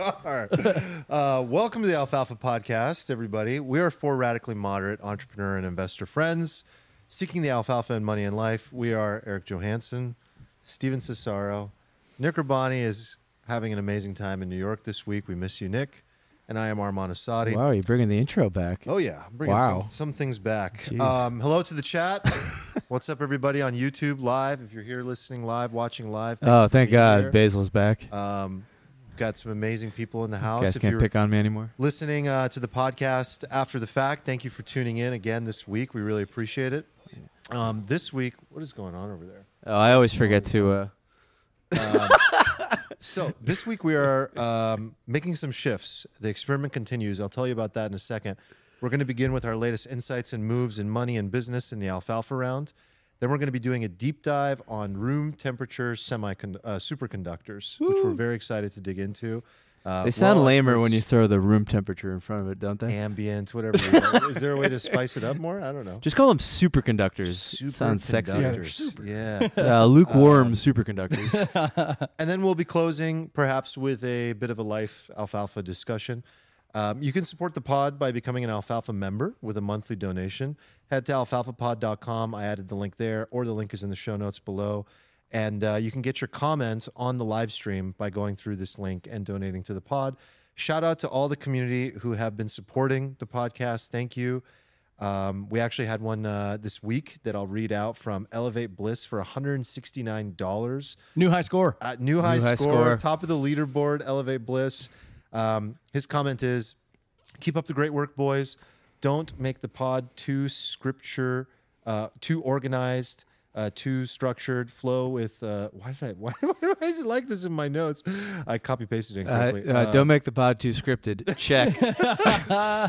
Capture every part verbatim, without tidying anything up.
are. Uh, welcome to the Alfalfa Podcast, everybody. We are four radically moderate entrepreneur and investor friends seeking the alfalfa in money and life. We are Eric Johansson, Steven Cesaro. Nick Rabani is having an amazing time in New York this week. We miss you, Nick. And I am Arman Asadi. Wow, you're bringing the intro back. Oh, yeah. I'm bringing wow. some, some things back. Um, hello to the chat. What's up, everybody, on YouTube live? If you're here listening live, watching live. Thank oh, thank God. Here. Basil's back. Um, got some amazing people in the house. You guys if can't you're pick on me anymore. Listening uh, to the podcast after the fact, thank you for tuning in again this week. We really appreciate it. Um, this week, what is going on over there? Oh, I always forget to... Uh... Um, so this week we are um, making some shifts. The experiment continues. I'll tell you about that in a second. We're going to begin with our latest insights and moves in money and business in the alfalfa round. Then we're going to be doing a deep dive on room temperature semicon uh, superconductors, Woo. which we're very excited to dig into. Uh, they sound well, lamer when you throw the room temperature in front of it, don't they? Ambient, whatever. Is there a way to spice it up more? I don't know. Just call them superconductors. Super sounds sexy. Yeah, super. yeah. Uh, lukewarm um, superconductors. And then we'll be closing perhaps with a bit of a life alfalfa discussion. Um, you can support the pod by becoming an alfalfa member with a monthly donation. Head to alfalfa pod dot com. I added the link there, or the link is in the show notes below. And uh, you can get your comments on the live stream by going through this link and donating to the pod. Shout out to all the community who have been supporting the podcast. Thank you. Um, we actually had one uh, this week that I'll read out from Elevate Bliss for one hundred sixty-nine dollars. New high score. Uh, new high, new high score, score. Top of the leaderboard, Elevate Bliss. Um, his comment is, keep up the great work, boys. Don't make the pod too scripture, uh, too organized. Uh, too structured, flow with. Uh, why did I? Why, why is it like this in my notes? I copy pasted it incorrectly. Uh, uh, um, don't make the pod too scripted. Check. uh,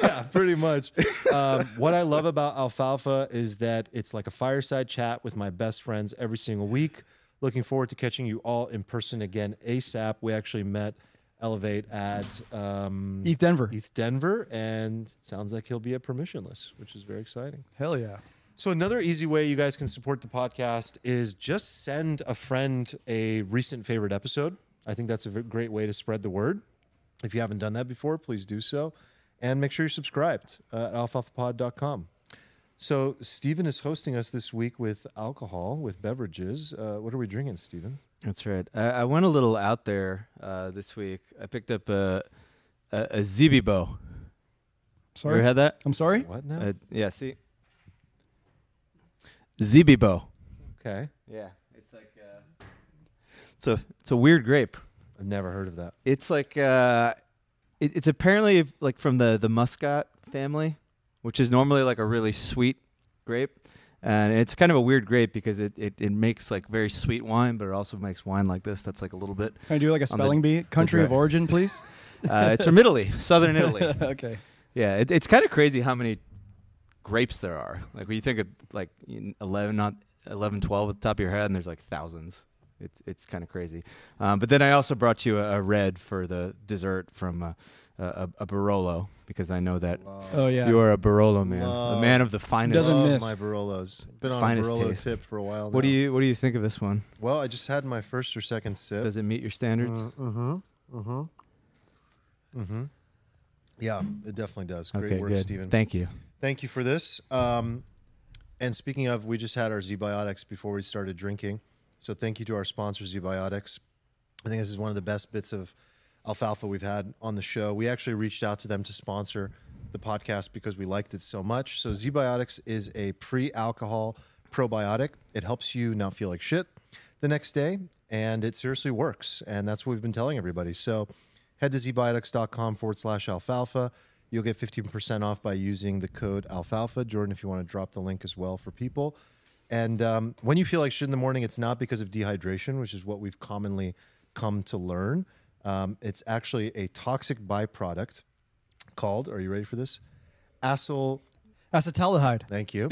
yeah, pretty much. Um, what I love about Alfalfa is that it's like a fireside chat with my best friends every single week. Looking forward to catching you all in person again ASAP. We actually met Elevate at um, E T H Denver. E T H Denver, and sounds like he'll be a permissionless, which is very exciting. Hell yeah. So another easy way you guys can support the podcast is just send a friend a recent favorite episode. I think that's a great way to spread the word. If you haven't done that before, please do so. And make sure you're subscribed uh, at alfalfa pod dot com. So Steven is hosting us this week with alcohol, with beverages. Uh, what are we drinking, Steven? That's right. I, I went a little out there uh, this week. I picked up a a, a Zbibo. Sorry, you ever had that? I'm sorry. What now? Uh, yeah, see, Zbibo. Okay. Yeah, it's like uh, it's a it's a weird grape. I've never heard of that. It's like uh, it, it's apparently like from the the Muscat family, which is normally like a really sweet grape. And it's kind of a weird grape because it, it, it makes like very sweet wine, but it also makes wine like this that's like a little bit. Can I do like a spelling bee? Country of origin, please? uh, it's from Italy, southern Italy. Okay. Yeah, it, it's kind of crazy how many grapes there are. Like when you think of like eleven, not eleven, twelve at the top of your head, and there's like thousands. It, it's kind of crazy. Um, but then I also brought you a, a red for the dessert from... Uh, Uh, a, a Barolo, because I know that Love. oh yeah, you are a Barolo man, Love. a man of the finest. Doesn't Love miss my Barolos. Been on finest Barolo taste. tip for a while. Now. What do you What do you think of this one? Well, I just had my first or second sip. Does it meet your standards? Uh huh. Uh huh. Uh huh. Yeah, it definitely does. Great okay, work, good. Steven. Thank you. Thank you for this. Um, and speaking of, we just had our Zbiotics before we started drinking, so thank you to our sponsor, Zbiotics. I think this is one of the best bits of alfalfa we've had on the show. We actually reached out to them to sponsor the podcast because we liked it so much. So Zbiotics is a pre-alcohol probiotic. It helps you not feel like shit the next day, and it seriously works. And that's what we've been telling everybody. So head to zbiotics dot com forward slash alfalfa. You'll get fifteen percent off by using the code alfalfa. Jordan, if you want to drop the link as well for people. And um, when you feel like shit in the morning, it's not because of dehydration, which is what we've commonly come to learn. Um, it's actually a toxic byproduct called, are you ready for this? Acyl... Acetaldehyde. Thank you.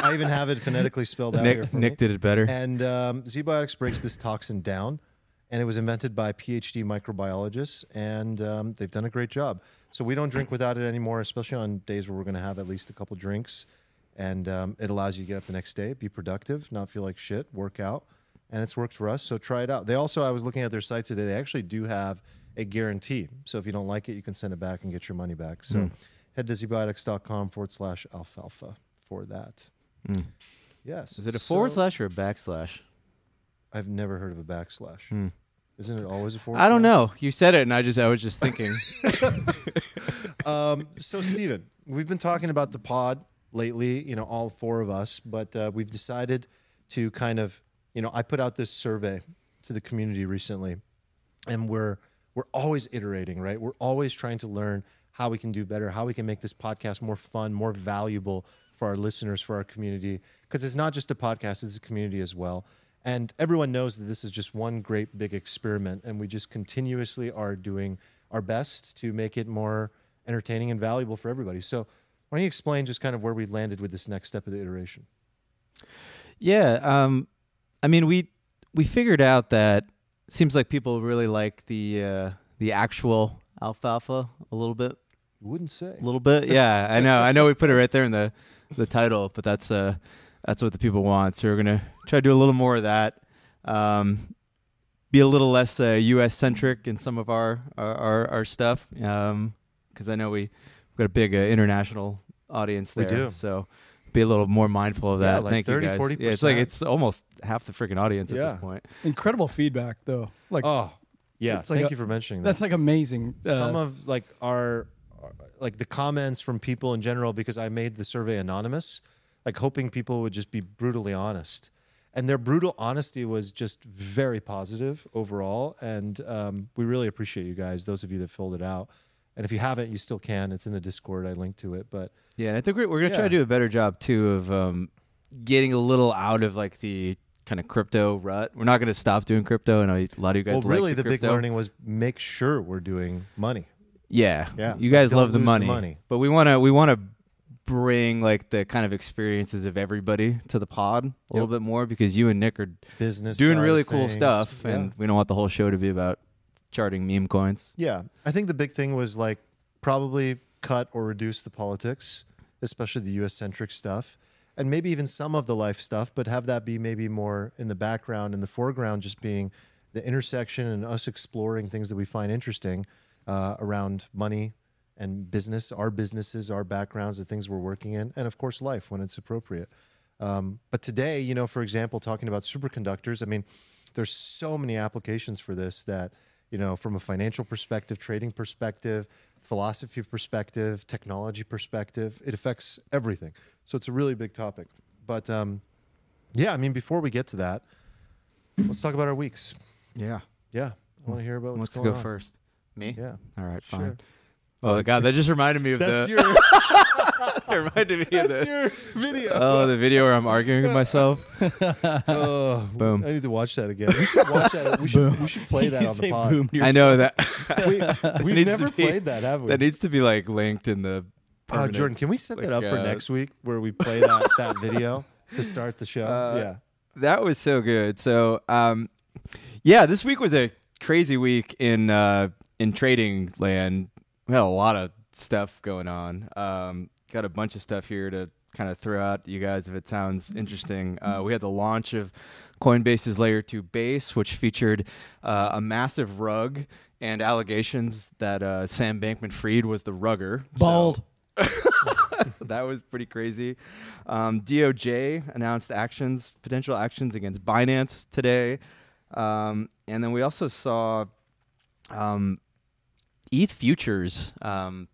I even have it phonetically spelled out Nick, here for Nick me. did it better. And um, Zbiotics breaks this toxin down, and it was invented by PhD microbiologists, and um, they've done a great job. So we don't drink without it anymore, especially on days where we're going to have at least a couple drinks, and um, it allows you to get up the next day, be productive, not feel like shit, work out. and it's worked for us, so try it out. They also, I was looking at their site today, they actually do have a guarantee. So if you don't like it, you can send it back and get your money back. So mm. head to zbiotics.com forward slash alfalfa for that. Mm. Yes. Is it a so forward slash or a backslash? I've never heard of a backslash. Mm. Isn't it always a forward slash? I don't know. You said it, and I just I was just thinking. um, so, Steven, we've been talking about the pod lately, you know, all four of us, but uh, we've decided to kind of, you know, I put out this survey to the community recently, and we're we're always iterating, right? We're always trying to learn how we can do better, how we can make this podcast more fun, more valuable for our listeners, for our community, because it's not just a podcast, it's a community as well. And everyone knows that this is just one great big experiment, and we just continuously are doing our best to make it more entertaining and valuable for everybody. So why don't you explain just kind of where we landed with this next step of the iteration? Yeah, um, I mean, we we figured out that it seems like people really like the uh, the actual alfalfa a little bit. You wouldn't say. A little bit, yeah. I know. I know we put it right there in the the title, but that's uh that's what the people want. So we're gonna try to do a little more of that. Um, be a little less uh, U S centric in some of our our, our, our stuff, because um, I know we we've got a big uh, international audience there. We do. So be a little more mindful of that. Yeah, like Thank thirty, you guys. forty percent. Yeah, it's like it's almost half the freaking audience yeah. at this point. Incredible feedback, though. Like, oh, yeah. Thank like you a, for mentioning that. That's like amazing. Uh, Some of like our, like the comments from people in general, because I made the survey anonymous, like hoping people would just be brutally honest, and their brutal honesty was just very positive overall. And um, we really appreciate you guys, those of you that filled it out. And if you haven't, you still can. It's in the Discord. I linked to it. But yeah, and I think we're, we're going to yeah. try to do a better job, too, of um, getting a little out of like the kind of crypto rut. We're not going to stop doing crypto. I know a lot of you guys well, like really the, the big learning was make sure we're doing money. Yeah. yeah. You guys love the money. the money. But we want to we want to bring like the kind of experiences of everybody to the pod a yep. little bit more, because you and Nick are business doing really cool stuff. Yeah. And we don't want the whole show to be about charting meme coins. Yeah. I think the big thing was like probably cut or reduce the politics, especially the U S-centric stuff, and maybe even some of the life stuff, but have that be maybe more in the background, in the foreground, just being the intersection and us exploring things that we find interesting uh, around money and business, our businesses, our backgrounds, the things we're working in, and of course life when it's appropriate. Um, but today, you know, for example, talking about superconductors, I mean, there's so many applications for this that, you know, from a financial perspective, trading perspective, philosophy perspective, technology perspective, it affects everything. So it's a really big topic. But um, yeah, I mean, before we get to that, let's talk about our weeks. Yeah. Yeah. I want to hear about what's, what's going on. Let's go first. Me? Yeah. All right, fine. Sure. Oh, God, that just reminded me of That's the... Your... that reminded me That's of the... your video. Oh, the video where I'm arguing with myself. uh, boom. I need to watch that again. We should, watch that. We should, we should play that on the pod. Boom, I know that. we, we've that never be, played that, have we? That needs to be like linked in the... Uh, Jordan, can we set like, that up uh, for next week where we play that, that video to start the show? Uh, yeah. That was so good. So, um, yeah, this week was a crazy week in uh, in trading land. We had a lot of stuff going on. Um, got a bunch of stuff here to kind of throw out you guys if it sounds interesting. Uh, we had the launch of Coinbase's Layer two Base, which featured uh, a massive rug and allegations that uh, Sam Bankman-Fried was the rugger. Bald. So that was pretty crazy. Um, D O J announced actions, potential actions against Binance today. Um, and then we also saw... Um, E T H futures, um,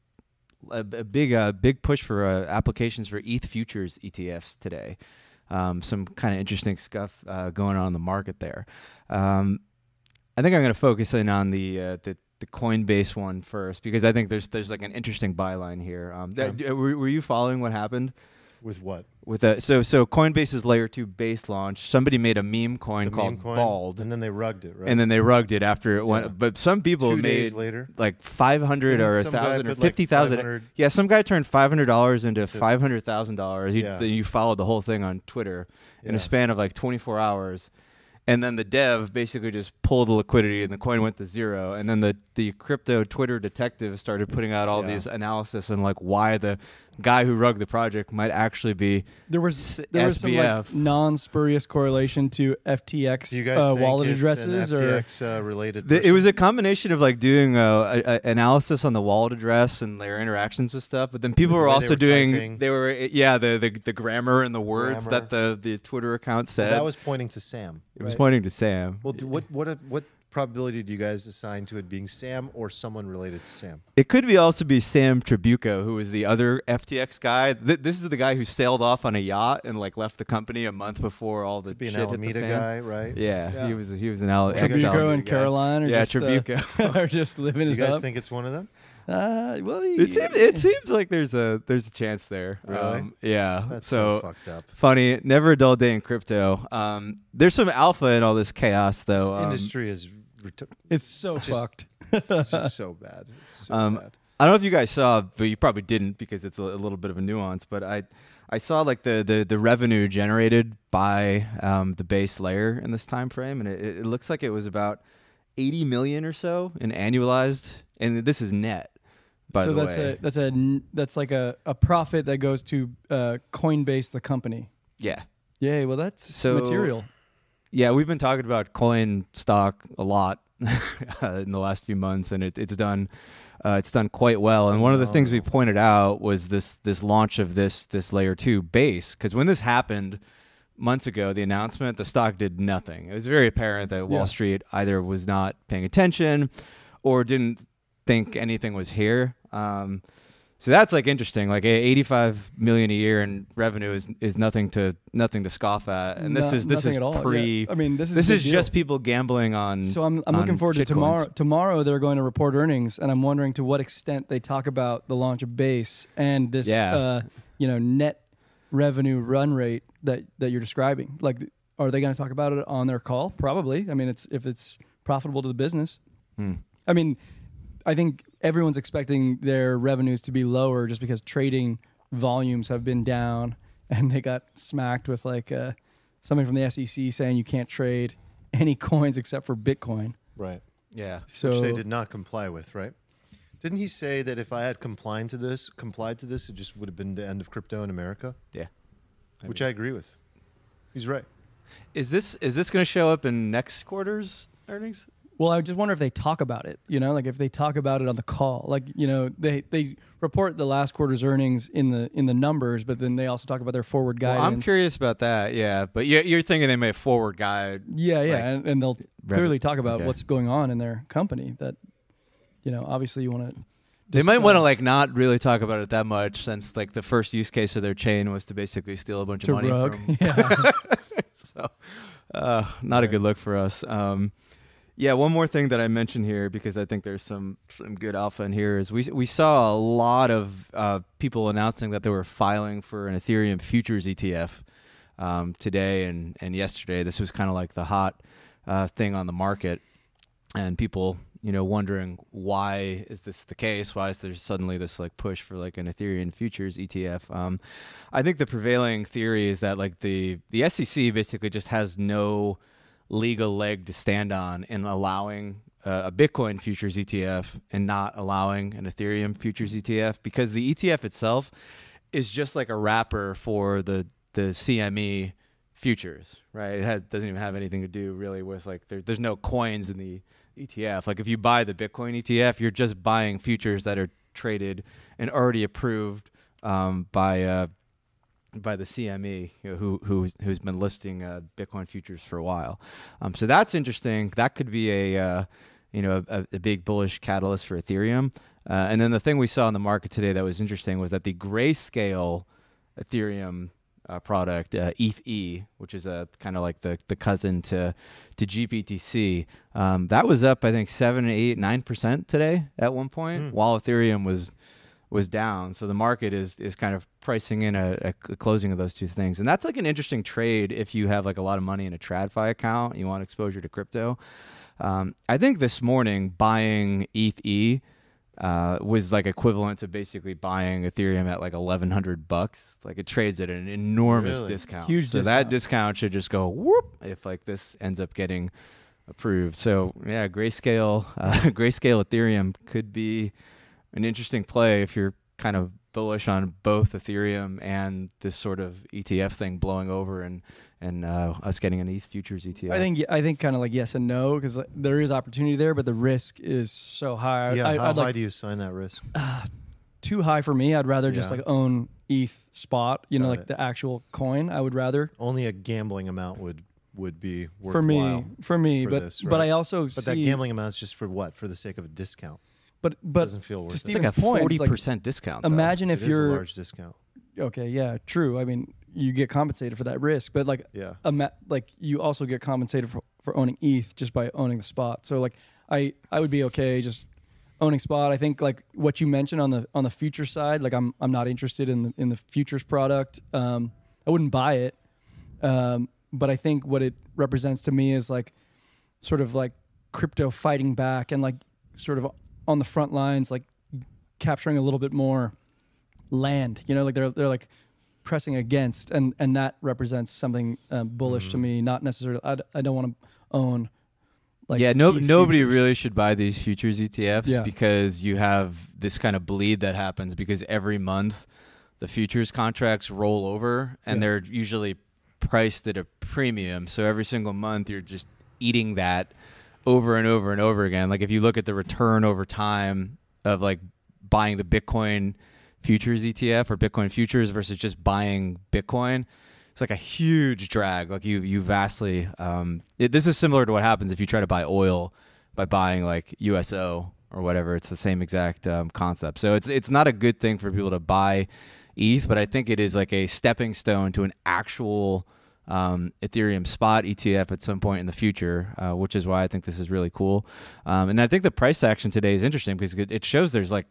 a, a big, uh, big push for uh, applications for E T H futures E T Fs today. Um, some kind of interesting stuff uh, going on in the market there. Um, I think I'm going to focus in on the, uh, the the Coinbase one first, because I think there's there's like an interesting byline here. Um, yeah. th- were, were you following what happened? With what? With a, so so Coinbase's Layer two Base launch. Somebody made a meme coin the called meme coin, Bald, and then they rugged it, right? And then they rugged it after it yeah. went. But some people Two made later. like five hundred or a thousand or fifty thousand. Like yeah, some guy turned five hundred dollars into five hundred thousand dollars. Yeah. You, you followed the whole thing on Twitter yeah. in a span of like twenty four hours, and then the dev basically just pulled the liquidity, and the coin went to zero. And then the the crypto Twitter detective started putting out all yeah. these analysis and like why the guy who rugged the project might actually be there was there S B F. Was some like non-spurious correlation to F T X you guys uh, wallet it's addresses an F T X, or uh, related. The, it was a combination of like doing uh, a, a analysis on the wallet address and their interactions with stuff, but then people the were also were doing typing. they were yeah the, the the grammar and the words grammar. that the the Twitter account said. Well, that was pointing to Sam. It right? was pointing to Sam. Well, yeah. what what a, what. probability do you guys assign to it being Sam or someone related to Sam? It could be also be Sam Tribuco, who was the other F T X guy. Th this is the guy who sailed off on a yacht and like left the company a month before all the be shit an Alameda the guy, right? Yeah, yeah, he was he was an Alameda. Tribuco and Caroline, or yeah, just, Tribuco uh, are just living. You it guys up. think it's one of them? Uh, well, it seems it seems like there's a there's a chance there. Really? Um, yeah. That's so, so fucked up. Funny. Never a dull day in crypto. Um, there's some alpha in all this chaos, though. This um, industry is. It's so just, fucked. It's just so bad. It's so um, bad. I don't know if you guys saw, but you probably didn't because it's a, a little bit of a nuance. But I, I saw like the the, the revenue generated by um, the base layer in this time frame, and it, it looks like it was about eighty million or so in annualized, and this is net. By so the that's way. a that's a that's like a a profit that goes to uh, Coinbase, the company. Yeah. Yeah. Well, that's so material. Yeah, we've been talking about coin stock a lot in the last few months, and it, it's done, uh, it's done quite well. And one of the things we pointed out was this this launch of this this layer two base, because when this happened months ago, the announcement, the stock did nothing. It was very apparent that Wall yeah. Street either was not paying attention, or didn't think anything was here. Um, so that's like interesting. Like eighty-five million a year in revenue is is nothing to nothing to scoff at. And this no, is this is pre. Yeah. I mean, this is this is deal. just people gambling on. So I'm I'm looking forward to tomorrow. Coins. Tomorrow they're going to report earnings, and I'm wondering to what extent they talk about the launch of Base and this yeah. uh, you know net revenue run rate that that you're describing. Like, are they going to talk about it on their call? Probably. I mean, it's if it's profitable to the business. Hmm. I mean. I think everyone's expecting their revenues to be lower just because trading volumes have been down, and they got smacked with like uh, something from the S E C saying you can't trade any coins except for Bitcoin. Right. Yeah. So which they did not comply with, right? Didn't he say that if I had complied to this, complied to this, it just would have been the end of crypto in America? Yeah. I which agree. I agree with. He's right. Is this is this going to show up in next quarter's earnings? Well, I just wonder if they talk about it, you know, like if they talk about it on the call, like, you know, they, they report the last quarter's earnings in the in the numbers, but then they also talk about their forward guidance. Well, I'm curious about that. Yeah. But you're, you're thinking they may forward guide. Yeah. Yeah. Like, and, and they'll revenue. clearly talk about okay. what's going on in their company that, you know, obviously you want to. They might want to like not really talk about it that much, since like the first use case of their chain was to basically steal a bunch to of money. Rug. From yeah. So uh, not right. a good look for us. Um Yeah, one more thing that I mentioned here, because I think there's some some good alpha in here, is we we saw a lot of uh, people announcing that they were filing for an Ethereum futures E T F um, today and and yesterday. This was kind of like the hot uh, thing on the market, and people you know wondering why is this the case? Why is there suddenly this like push for like an Ethereum futures E T F? Um, I think the prevailing theory is that like the the S E C basically just has no legal leg to stand on in allowing uh, a Bitcoin futures E T F and not allowing an Ethereum futures E T F, because the E T F itself is just like a wrapper for the the C M E futures, right? It has, doesn't even have anything to do really with like there, there's no coins in the E T F. Like if you buy the Bitcoin E T F, you're just buying futures that are traded and already approved um, by uh, by the C M E, you know, who who's, who's been listing uh, Bitcoin futures for a while, um, so that's interesting. That could be a uh, you know a, a big bullish catalyst for Ethereum. Uh, and then the thing we saw in the market today that was interesting was that the Grayscale Ethereum uh, product, uh, E T H E, which is a kind of like the the cousin to to G B T C, um, that was up I think seven, eight, nine percent today at one point, mm. while Ethereum was. was down. So the market is is kind of pricing in a, a closing of those two things. And that's like an interesting trade if you have like a lot of money in a TradFi account, you want exposure to crypto. Um, I think this morning buying E T H-E uh, was like equivalent to basically buying Ethereum at like eleven hundred bucks. Like it trades at an enormous really? discount. Huge so discount. That discount should just go whoop if like this ends up getting approved. So yeah, Grayscale, uh, Grayscale Ethereum could be an interesting play if you're kind of bullish on both Ethereum and this sort of E T F thing blowing over, and and uh, us getting an E T H futures E T F? I think I think kind of like yes and no, because like, there is opportunity there, but the risk is so high. Yeah, I, how I'd high like, do you assign that risk? Uh, too high for me. I'd rather yeah. just like own E T H spot, you know, Got like it. the actual coin. I would rather only a gambling amount would. would be worthwhile for me for me for but this, right? but I also but see, that gambling amount is just for what for the sake of a discount, but but it doesn't feel worth it. It's like a forty percent discount though. Imagine if you're a large discount. Okay, yeah, true. I mean, you get compensated for that risk, but like yeah like you also get compensated for, for owning E T H just by owning the spot. So like I I would be okay just owning spot. I think like what you mentioned on the on the future side, like I'm I'm not interested in the in the futures product. um I wouldn't buy it, um but I think what it represents to me is like sort of like crypto fighting back and like sort of on the front lines, like capturing a little bit more land, you know, like they're, they're like pressing against, and, and that represents something uh, bullish mm-hmm. to me, not necessarily, I, I don't want to own like yeah, no, nobody futures. really should buy these futures E T Fs yeah. because you have this kind of bleed that happens because every month the futures contracts roll over and yeah. they're usually priced at a premium, so every single month you're just eating that over and over and over again. Like if you look at the return over time of like buying the Bitcoin futures E T F or Bitcoin futures versus just buying Bitcoin, it's like a huge drag. Like you you vastly um it, this is similar to what happens if you try to buy oil by buying like U S O or whatever. It's the same exact um, concept. So it's it's not a good thing for people to buy E T H, but I think it is like a stepping stone to an actual um, Ethereum spot E T F at some point in the future, uh, which is why I think this is really cool. Um, and I think the price action today is interesting because it shows there's like,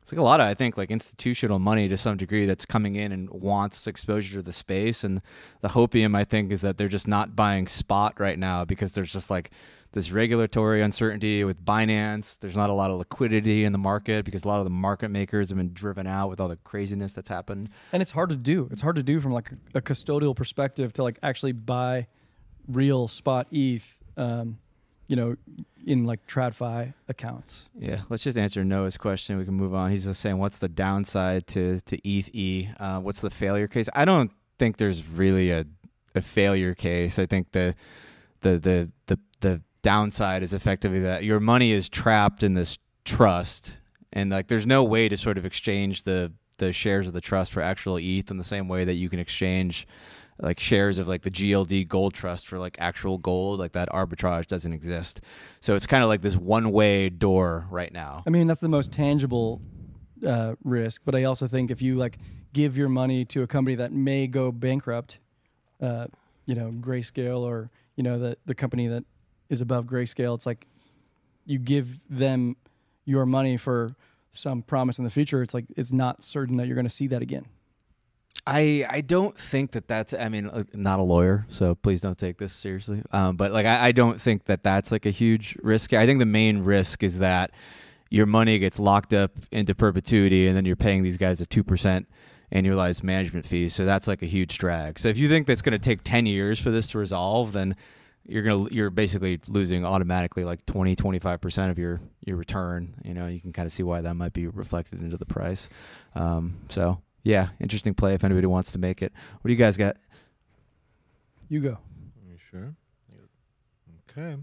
it's like a lot of, I think, like institutional money to some degree that's coming in and wants exposure to the space. And the hopium, I think, is that they're just not buying spot right now because there's just like this regulatory uncertainty with Binance. There's not a lot of liquidity in the market because a lot of the market makers have been driven out with all the craziness that's happened. And it's hard to do. It's hard to do from like a custodial perspective to like actually buy real spot E T H, um, you know, in like TradFi accounts. Yeah, let's just answer Noah's question. We can move on. He's just saying, what's the downside to, to E T H-E? Uh, what's the failure case? I don't think there's really a, a failure case. I think the the the the the downside is effectively that your money is trapped in this trust, and like there's no way to sort of exchange the the shares of the trust for actual E T H in the same way that you can exchange like shares of like the G L D gold trust for like actual gold. Like that arbitrage doesn't exist. So it's kind of like this one-way door right now. I mean, that's the most tangible uh, risk, but I also think if you like give your money to a company that may go bankrupt, uh, you know, Grayscale, or you know the the company that is above Grayscale, it's like you give them your money for some promise in the future. It's like it's not certain that you're going to see that again. I I don't think that that's, I mean, uh, not a lawyer, so please don't take this seriously. Um, but like I, I don't think that that's like a huge risk. I think the main risk is that your money gets locked up into perpetuity, and then you're paying these guys a two percent annualized management fee. So that's like a huge drag. So if you think that's going to take ten years for this to resolve, then you're gonna you're basically losing automatically like twenty, twenty-five percent of your your return. You know, you can kind of see why that might be reflected into the price. Um, so yeah, interesting play if anybody wants to make it. What do you guys got? You go. Are you sure? Okay.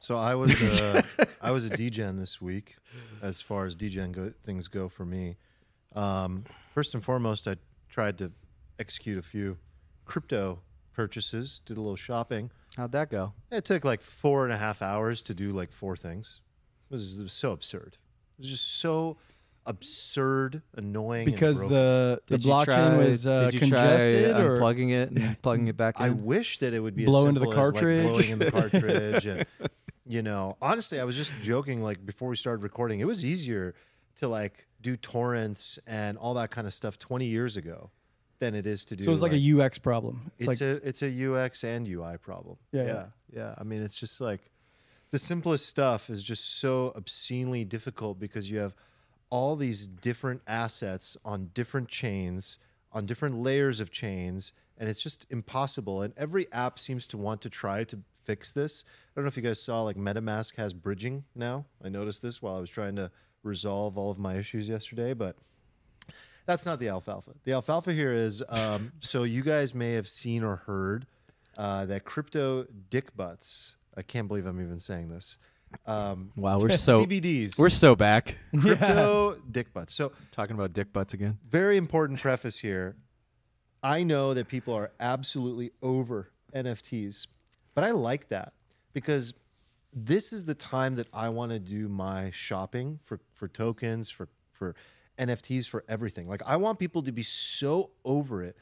So I was uh, I was a degen this week, as far as degen go, things go for me. Um, first and foremost, I tried to execute a few crypto purchases. Did a little shopping. How'd that go? It took like four and a half hours to do like four things. It was, it was so absurd. It was just so absurd, annoying. Because and the the did blockchain try, was uh, did you congested, try or unplugging it, and plugging it back in. I wish that it would be blow as simple into the cartridge, as like blowing in the cartridge, and you know, honestly, I was just joking. Like before we started recording, it was easier to like do torrents and all that kind of stuff twenty years ago than it is to do. So it's like, like a U X problem. It's, it's like a it's a U X and U I problem. Yeah, yeah, yeah. I mean, it's just like the simplest stuff is just so obscenely difficult because you have all these different assets on different chains, on different layers of chains, and it's just impossible. And every app seems to want to try to fix this. I don't know if you guys saw like MetaMask has bridging now. I noticed this while I was trying to resolve all of my issues yesterday, but That's not the alfalfa. The alfalfa here is, um, so you guys may have seen or heard uh, that crypto dick butts, I can't believe I'm even saying this. Um, wow, we're so C B Ds. We're so back. Crypto yeah. dick butts. So talking about dick butts again. Very important preface here. I know that people are absolutely over N F Ts, but I like that because this is the time that I want to do my shopping for for tokens, for for N F Ts, for everything. Like I want people to be so over it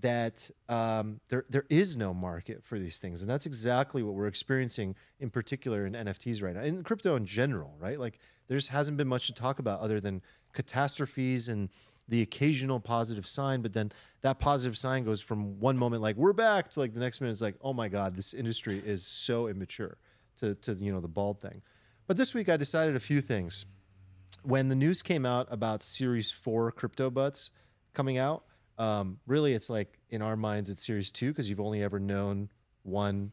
that um, there there is no market for these things, and that's exactly what we're experiencing in particular in N F Ts right now, in crypto in general, right? Like there just hasn't been much to talk about other than catastrophes and the occasional positive sign, but then that positive sign goes from one moment like we're back to like the next minute it's like, oh my God, this industry is so immature to, to you know, the bald thing. But this week I decided a few things. When the news came out about Series four crypto butts coming out, um, really it's like in our minds it's Series two because you've only ever known one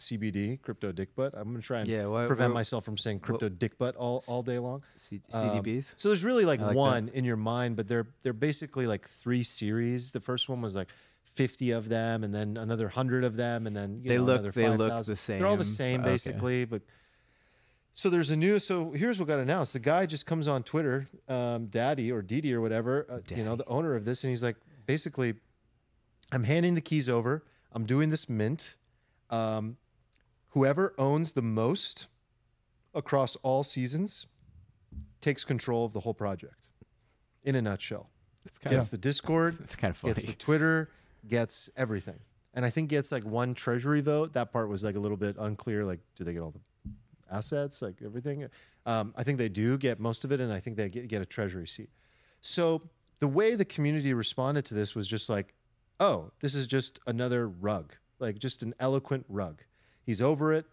C B D, crypto dick butt. I'm going to try and yeah, well, prevent well, myself from saying crypto well, dick butt all, all day long. C um, C D Bs? So there's really like, like one that. in your mind, but they're, they're basically like three series. The first one was like fifty of them and then another one hundred of them and then you they know, look, another they look the same. They're all the same basically. Okay. But so there's a new, so here's what got announced. The guy just comes on Twitter, um, Daddy or Didi or whatever, uh, you know, the owner of this. And he's like, basically, I'm handing the keys over. I'm doing this mint. Um, Whoever owns the most across all seasons takes control of the whole project, in a nutshell. It's kind gets of, the Discord, it's kind of funny. Gets the Twitter, gets everything. And I think gets like one treasury vote. That part was like a little bit unclear. Like, do they get all the assets, like everything? Um, I think they do get most of it, and I think they get, get a treasury seat. So the way the community responded to this was just like, oh, this is just another rug, like just an eloquent rug. He's over it.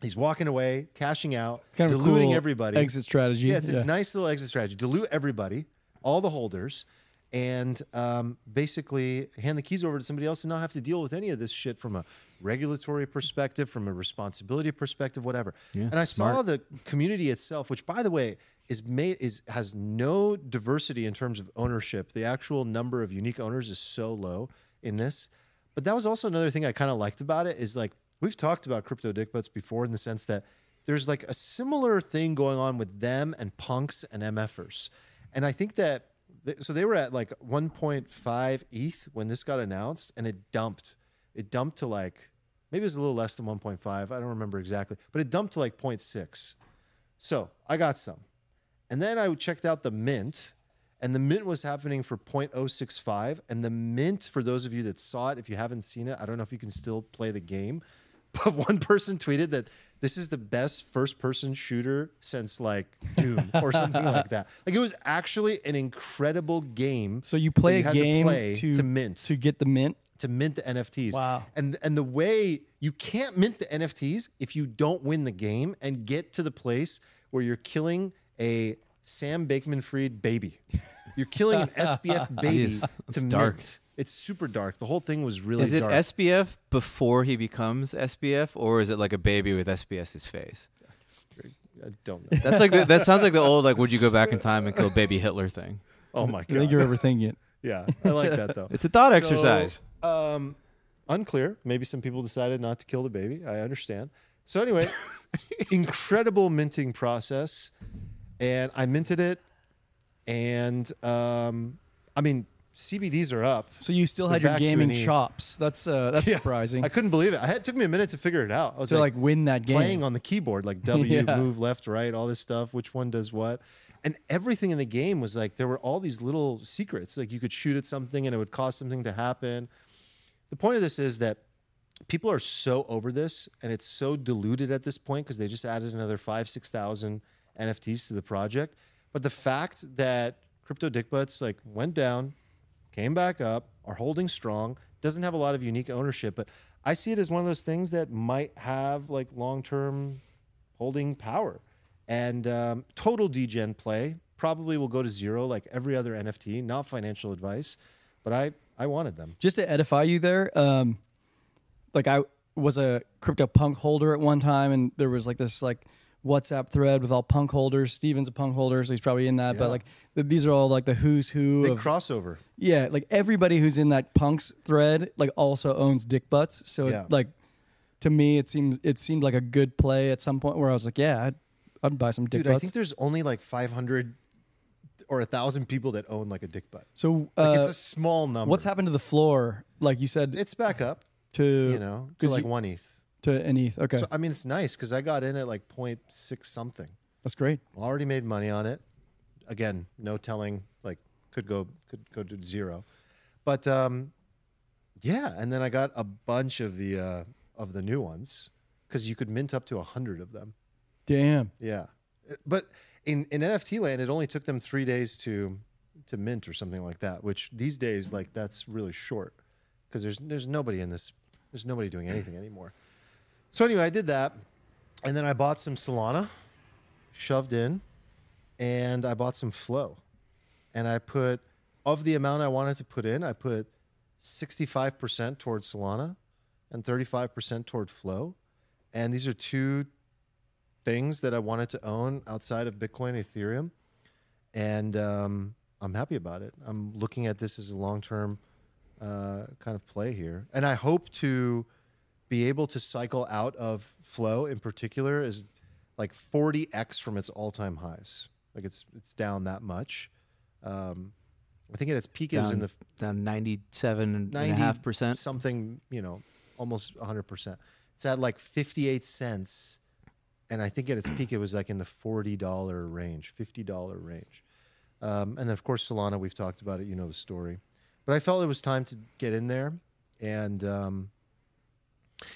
He's walking away, cashing out, it's kind of diluting cool everybody. Exit strategy. Yeah, it's yeah. a nice little exit strategy. Dilute everybody, all the holders, and um, basically hand the keys over to somebody else and not have to deal with any of this shit from a regulatory perspective, from a responsibility perspective, whatever. Yeah, and I smart. saw the community itself, which by the way is made is has no diversity in terms of ownership. The actual number of unique owners is so low in this. But that was also another thing I kind of liked about it is like, we've talked about crypto dick butts before in the sense that there's like a similar thing going on with them and punks and MFers. And I think that, th so they were at like one point five E T H when this got announced and it dumped. It dumped to like, maybe it was a little less than one point five. I don't remember exactly, but it dumped to like zero point six. So I got some. And then I checked out the mint and the mint was happening for zero point zero six five. And the mint, for those of you that saw it, if you haven't seen it, I don't know if you can still play the game. But one person tweeted that this is the best first-person shooter since, like, Doom or something like that. Like, it was actually an incredible game. So you play you a game to, play to, to mint. To get the mint? To mint the N F Ts. Wow. And, and the way you can't mint the N F Ts if you don't win the game and get to the place where you're killing a Sam Bankman-Fried baby. You're killing an S B F baby Jeez, to dark. mint. It's super dark. The whole thing was really dark. Is it dark. S B F before he becomes S B F, or is it like a baby with SBS's face? I don't know. That's like the, that sounds like the old like would you go back in time and kill baby Hitler thing. Oh my god! I think you're overthinking it. Yeah, I like that though. It's a thought so, exercise. Um, unclear. Maybe some people decided not to kill the baby. I understand. So anyway, incredible minting process, and I minted it, and um, I mean. C B Ds are up. So you still We're had your gaming chops. That's uh, that's yeah. surprising. I couldn't believe it. I had, it took me a minute to figure it out. I was to like, like win that game. Playing on the keyboard, like W, yeah. move left, right, all this stuff, which one does what. And everything in the game was like, there were all these little secrets. Like you could shoot at something and it would cause something to happen. The point of this is that people are so over this and it's so diluted at this point because they just added another five, six thousand N F Ts to the project. But the fact that crypto dickbutts like went down, came back up, are holding strong, doesn't have a lot of unique ownership, but I see it as one of those things that might have like long-term holding power. And um, total degen play probably will go to zero like every other N F T, not financial advice, but I, I wanted them. Just to edify you there, um, like I was a crypto punk holder at one time and there was like this like WhatsApp thread with all punk holders. Steven's a punk holder, so he's probably in that. Yeah. But like th these are all like the who's who. Big of, crossover. Yeah, like everybody who's in that punks thread like also owns dick butts. So yeah. it, like to me, it seems it seemed like a good play at some point where I was like, yeah, I'd, I'd buy some dick Dude, butts. Dude, I think there's only like five hundred or a thousand people that own like a dick butt. So uh, like, it's a small number. What's happened to the floor? Like you said, it's back up to you know to like you, one E T H. To an E T H, okay. So, I mean, it's nice because I got in at like zero point six something. That's great. Already made money on it. Again, no telling. Like, could go, could go to zero. But um, yeah, and then I got a bunch of the uh, of the new ones because you could mint up to a hundred of them. Damn. Yeah, but in in N F T land, it only took them three days to to mint or something like that. Which these days, like, that's really short because there's there's nobody in this. There's nobody doing anything anymore. So anyway, I did that, and then I bought some Solana, shoved in, and I bought some Flow. And I put, of the amount I wanted to put in, I put sixty-five percent towards Solana and thirty-five percent toward Flow. And these are two things that I wanted to own outside of Bitcoin and Ethereum. And um, I'm happy about it. I'm looking at this as a long-term uh, kind of play here. And I hope to be able to cycle out of Flow in particular is like forty X from its all-time highs. Like it's it's down that much. Um, I think at its peak down, it was in the down ninety-seven and a half percent, something, you know, almost one hundred percent. It's at like fifty-eight cents, and I think at its peak it was like in the forty dollar range, fifty dollar range. Um, and then of course Solana, we've talked about it. You know the story, but I felt it was time to get in there and. Um,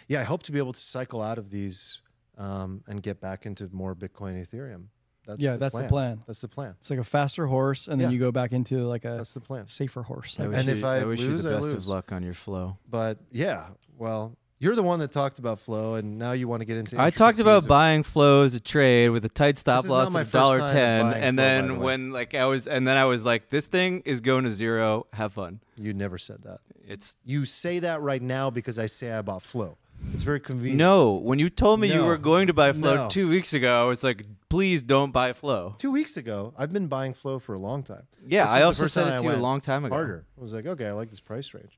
Yeah, I hope to be able to cycle out of these um, and get back into more Bitcoin and Ethereum. That's yeah, the that's plan. the plan. That's the plan. It's like a faster horse, and yeah. then you go back into like a that's the plan. safer horse. I I and you, if I, I wish lose, you the best of luck on your Flow. But yeah, well, you're the one that talked about Flow, and now you want to get into. I talked about buying Flow as a trade with a tight stop loss of one dollar ten, and then when like I was, and then I was like, this thing is going to zero. Have fun. You never said that. It's you say that right now because I say I bought Flow. It's very convenient. No, when you told me no. you were going to buy Flow no. two weeks ago, I was like, please don't buy Flow. Two weeks ago? I've been buying Flow for a long time. Yeah, I also said it to you a long time ago. Harder. I was like, okay, I like this price range.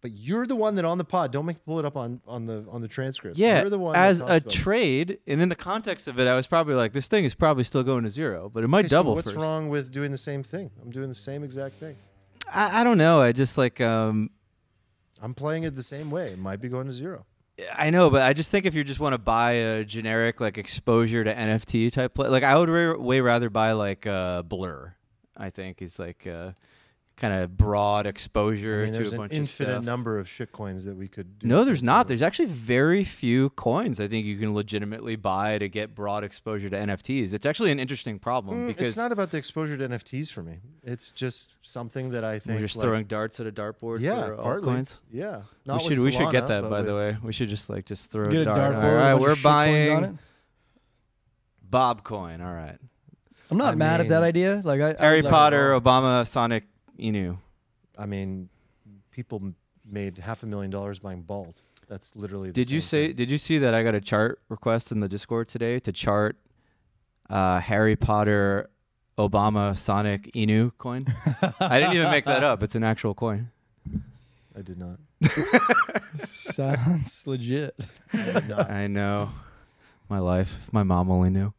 But you're the one that on the pod, don't make pull it up on, on the on the transcript. Yeah, you're the one as a trade, and in the context of it, I was probably like, this thing is probably still going to zero, but it might okay, double so what's first. wrong with doing the same thing? I'm doing the same exact thing. I, I don't know. I just like... Um, I'm playing it the same way. It might be going to zero. I know, but I just think if you just want to buy a generic like exposure to N F T type play, like I would ra way rather buy like uh, Blur. I think is like uh, kind of broad exposure I mean, to a bunch of stuff. There's an infinite number of shit coins that we could do. No, there's not. With. There's actually very few coins I think you can legitimately buy to get broad exposure to N F Ts. It's actually an interesting problem mm, because it's not about the exposure to N F Ts for me. It's just something that I think you're just like, throwing darts at a dartboard yeah, for altcoins. Yeah. Not we should Solana, we should get that by the way. We should just like just throw a dart. All right, we're buying Bobcoin. All right. I'm not I mad mean, at that idea. Like I, Harry I Potter, Obama, Sonic Inu. I mean, people made half a million dollars buying Bald. That's literally. The did same you say? Thing. Did you see that I got a chart request in the Discord today to chart uh, Harry Potter, Obama, Sonic Inu coin? I didn't even make that up. It's an actual coin. I did not. Sounds legit. I did not. I know. My life. My mom only knew.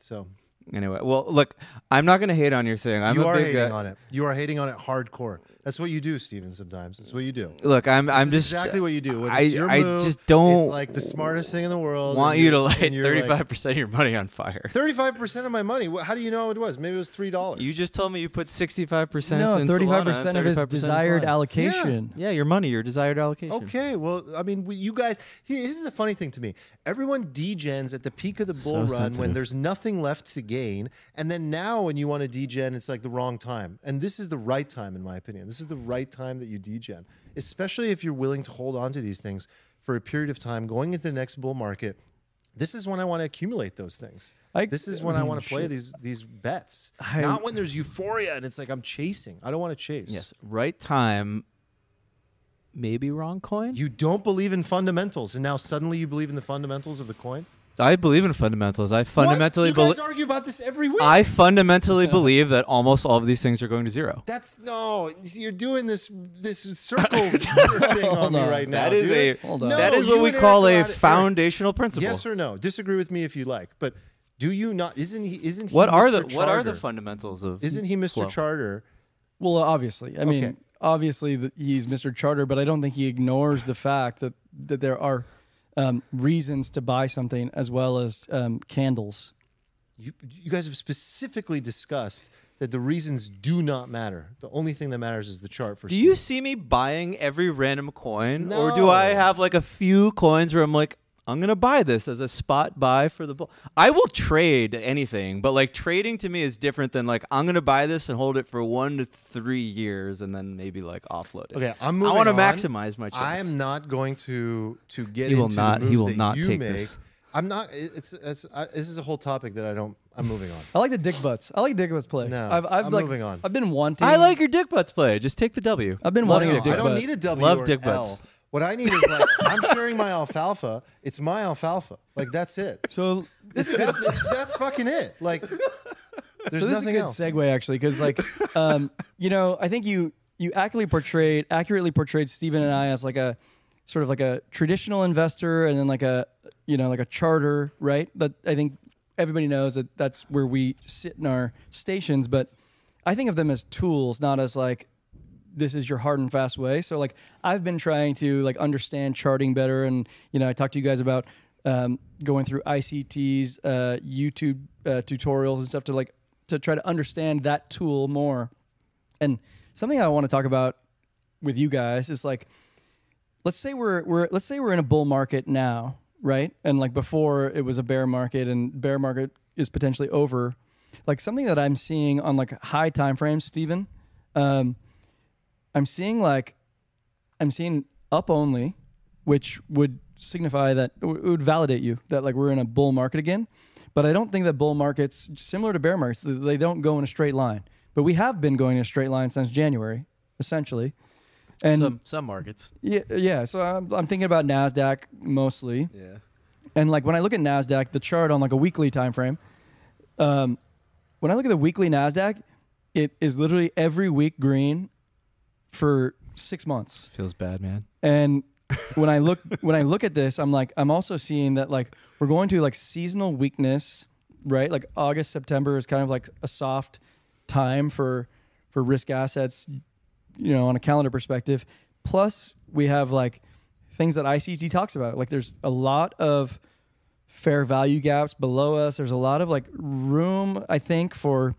So. Anyway, well, look, I'm not going to hate on your thing. I'm you a are big hating guy. on it. You are hating on it hardcore. That's what you do, Steven, sometimes. That's what you do. Look, I'm this I'm is just exactly what you do. When I, it's your I move, just don't it's like the smartest thing in the world. Want you to light thirty-five percent like, of your money on fire. thirty-five percent of my money? How do you know it was? Maybe it was three dollars. You just told me you put sixty-five percent no, in Solana. No, thirty-five percent of his desired allocation. Yeah. yeah, your money, your desired allocation. Okay, well, I mean, we, you guys, this is the funny thing to me. Everyone degens at the peak of the bull so run sensitive. when there's nothing left to gain, and then now when you want to degen, it's like the wrong time. And this is the right time, in my opinion. This is the right time that you degen, especially if you're willing to hold on to these things for a period of time going into the next bull market. This is when I want to accumulate those things. I, this is when I, mean, I want to play shit. these these bets. I, Not when there's euphoria and it's like I'm chasing. I don't want to chase. Yes, right time. Maybe wrong coin. You don't believe in fundamentals, and now suddenly you believe in the fundamentals of the coin. I believe in fundamentals. I fundamentally believe. You guys argue about this every week. I fundamentally yeah. believe that almost all of these things are going to zero. That's no. You're doing this this circle thing on me right now. That is dude. a. Hold on. No, that is what we call a foundational Eric, principle. Yes or no? Disagree with me if you like, but do you not? Isn't he? Isn't he? What Mister are the Charter? What are the fundamentals of? Isn't he Mister Flow? Charter? Well, obviously. I mean, okay. obviously the, he's Mister Charter, but I don't think he ignores the fact that that there are. Um, reasons to buy something as well as um, candles. You, you guys have specifically discussed that the reasons do not matter. The only thing that matters is the chart. For do Steven. You see me buying every random coin, no. or do I have like a few coins where I'm like, I'm gonna buy this as a spot buy for the bull? I will trade anything, but like trading to me is different than like I'm gonna buy this and hold it for one to three years and then maybe like offload it. Okay, I'm moving I want to maximize my chance. I am not going to to get he will into not, the moves he will that not you take make. This. I'm not. It's, it's I, this is a whole topic that I don't. I'm moving on. I like the dick butts. I like dick butts play. No, I've, I've I'm like, moving on. I've been wanting. I like your dick butts play. Just take the W. I've been no, wanting. No, your dick I don't butt. Need a W. Love or dick L. butts. What I need is like I'm sharing my alfalfa. It's my alfalfa. Like that's it. So this is that's, that's, that's fucking it. Like there's so this nothing is a good else. Segue actually, because like um, you know, I think you you accurately portrayed accurately portrayed Steven and I as like a sort of like a traditional investor and then like a you know like a charter, right? But I think everybody knows that that's where we sit in our stations. But I think of them as tools, not as like. This is your hard and fast way. So like I've been trying to like understand charting better, and you know I talked to you guys about um, going through I C T's uh, YouTube uh, tutorials and stuff to like to try to understand that tool more. And something I want to talk about with you guys is like let's say we're we're let's say we're in a bull market now, right? And like before it was a bear market, and bear market is potentially over. Like something that I'm seeing on like high time frames, Steven. Um, I'm seeing like, I'm seeing up only, which would signify that it would validate you that like we're in a bull market again. But I don't think that bull markets, similar to bear markets, they don't go in a straight line. But we have been going in a straight line since January, essentially. And some some markets. Yeah, yeah. So I'm I'm thinking about NASDAQ mostly. Yeah. And like when I look at NASDAQ, the chart on like a weekly time frame, um, when I look at the weekly NASDAQ, it is literally every week green. For six months. Feels bad, man. And when I look when I look at this, I'm like, I'm also seeing that like we're going to like seasonal weakness, right? Like August, September is kind of like a soft time for for risk assets, you know, on a calendar perspective. Plus we have like things that I C T talks about. Like there's a lot of fair value gaps below us. There's a lot of like room, I think, for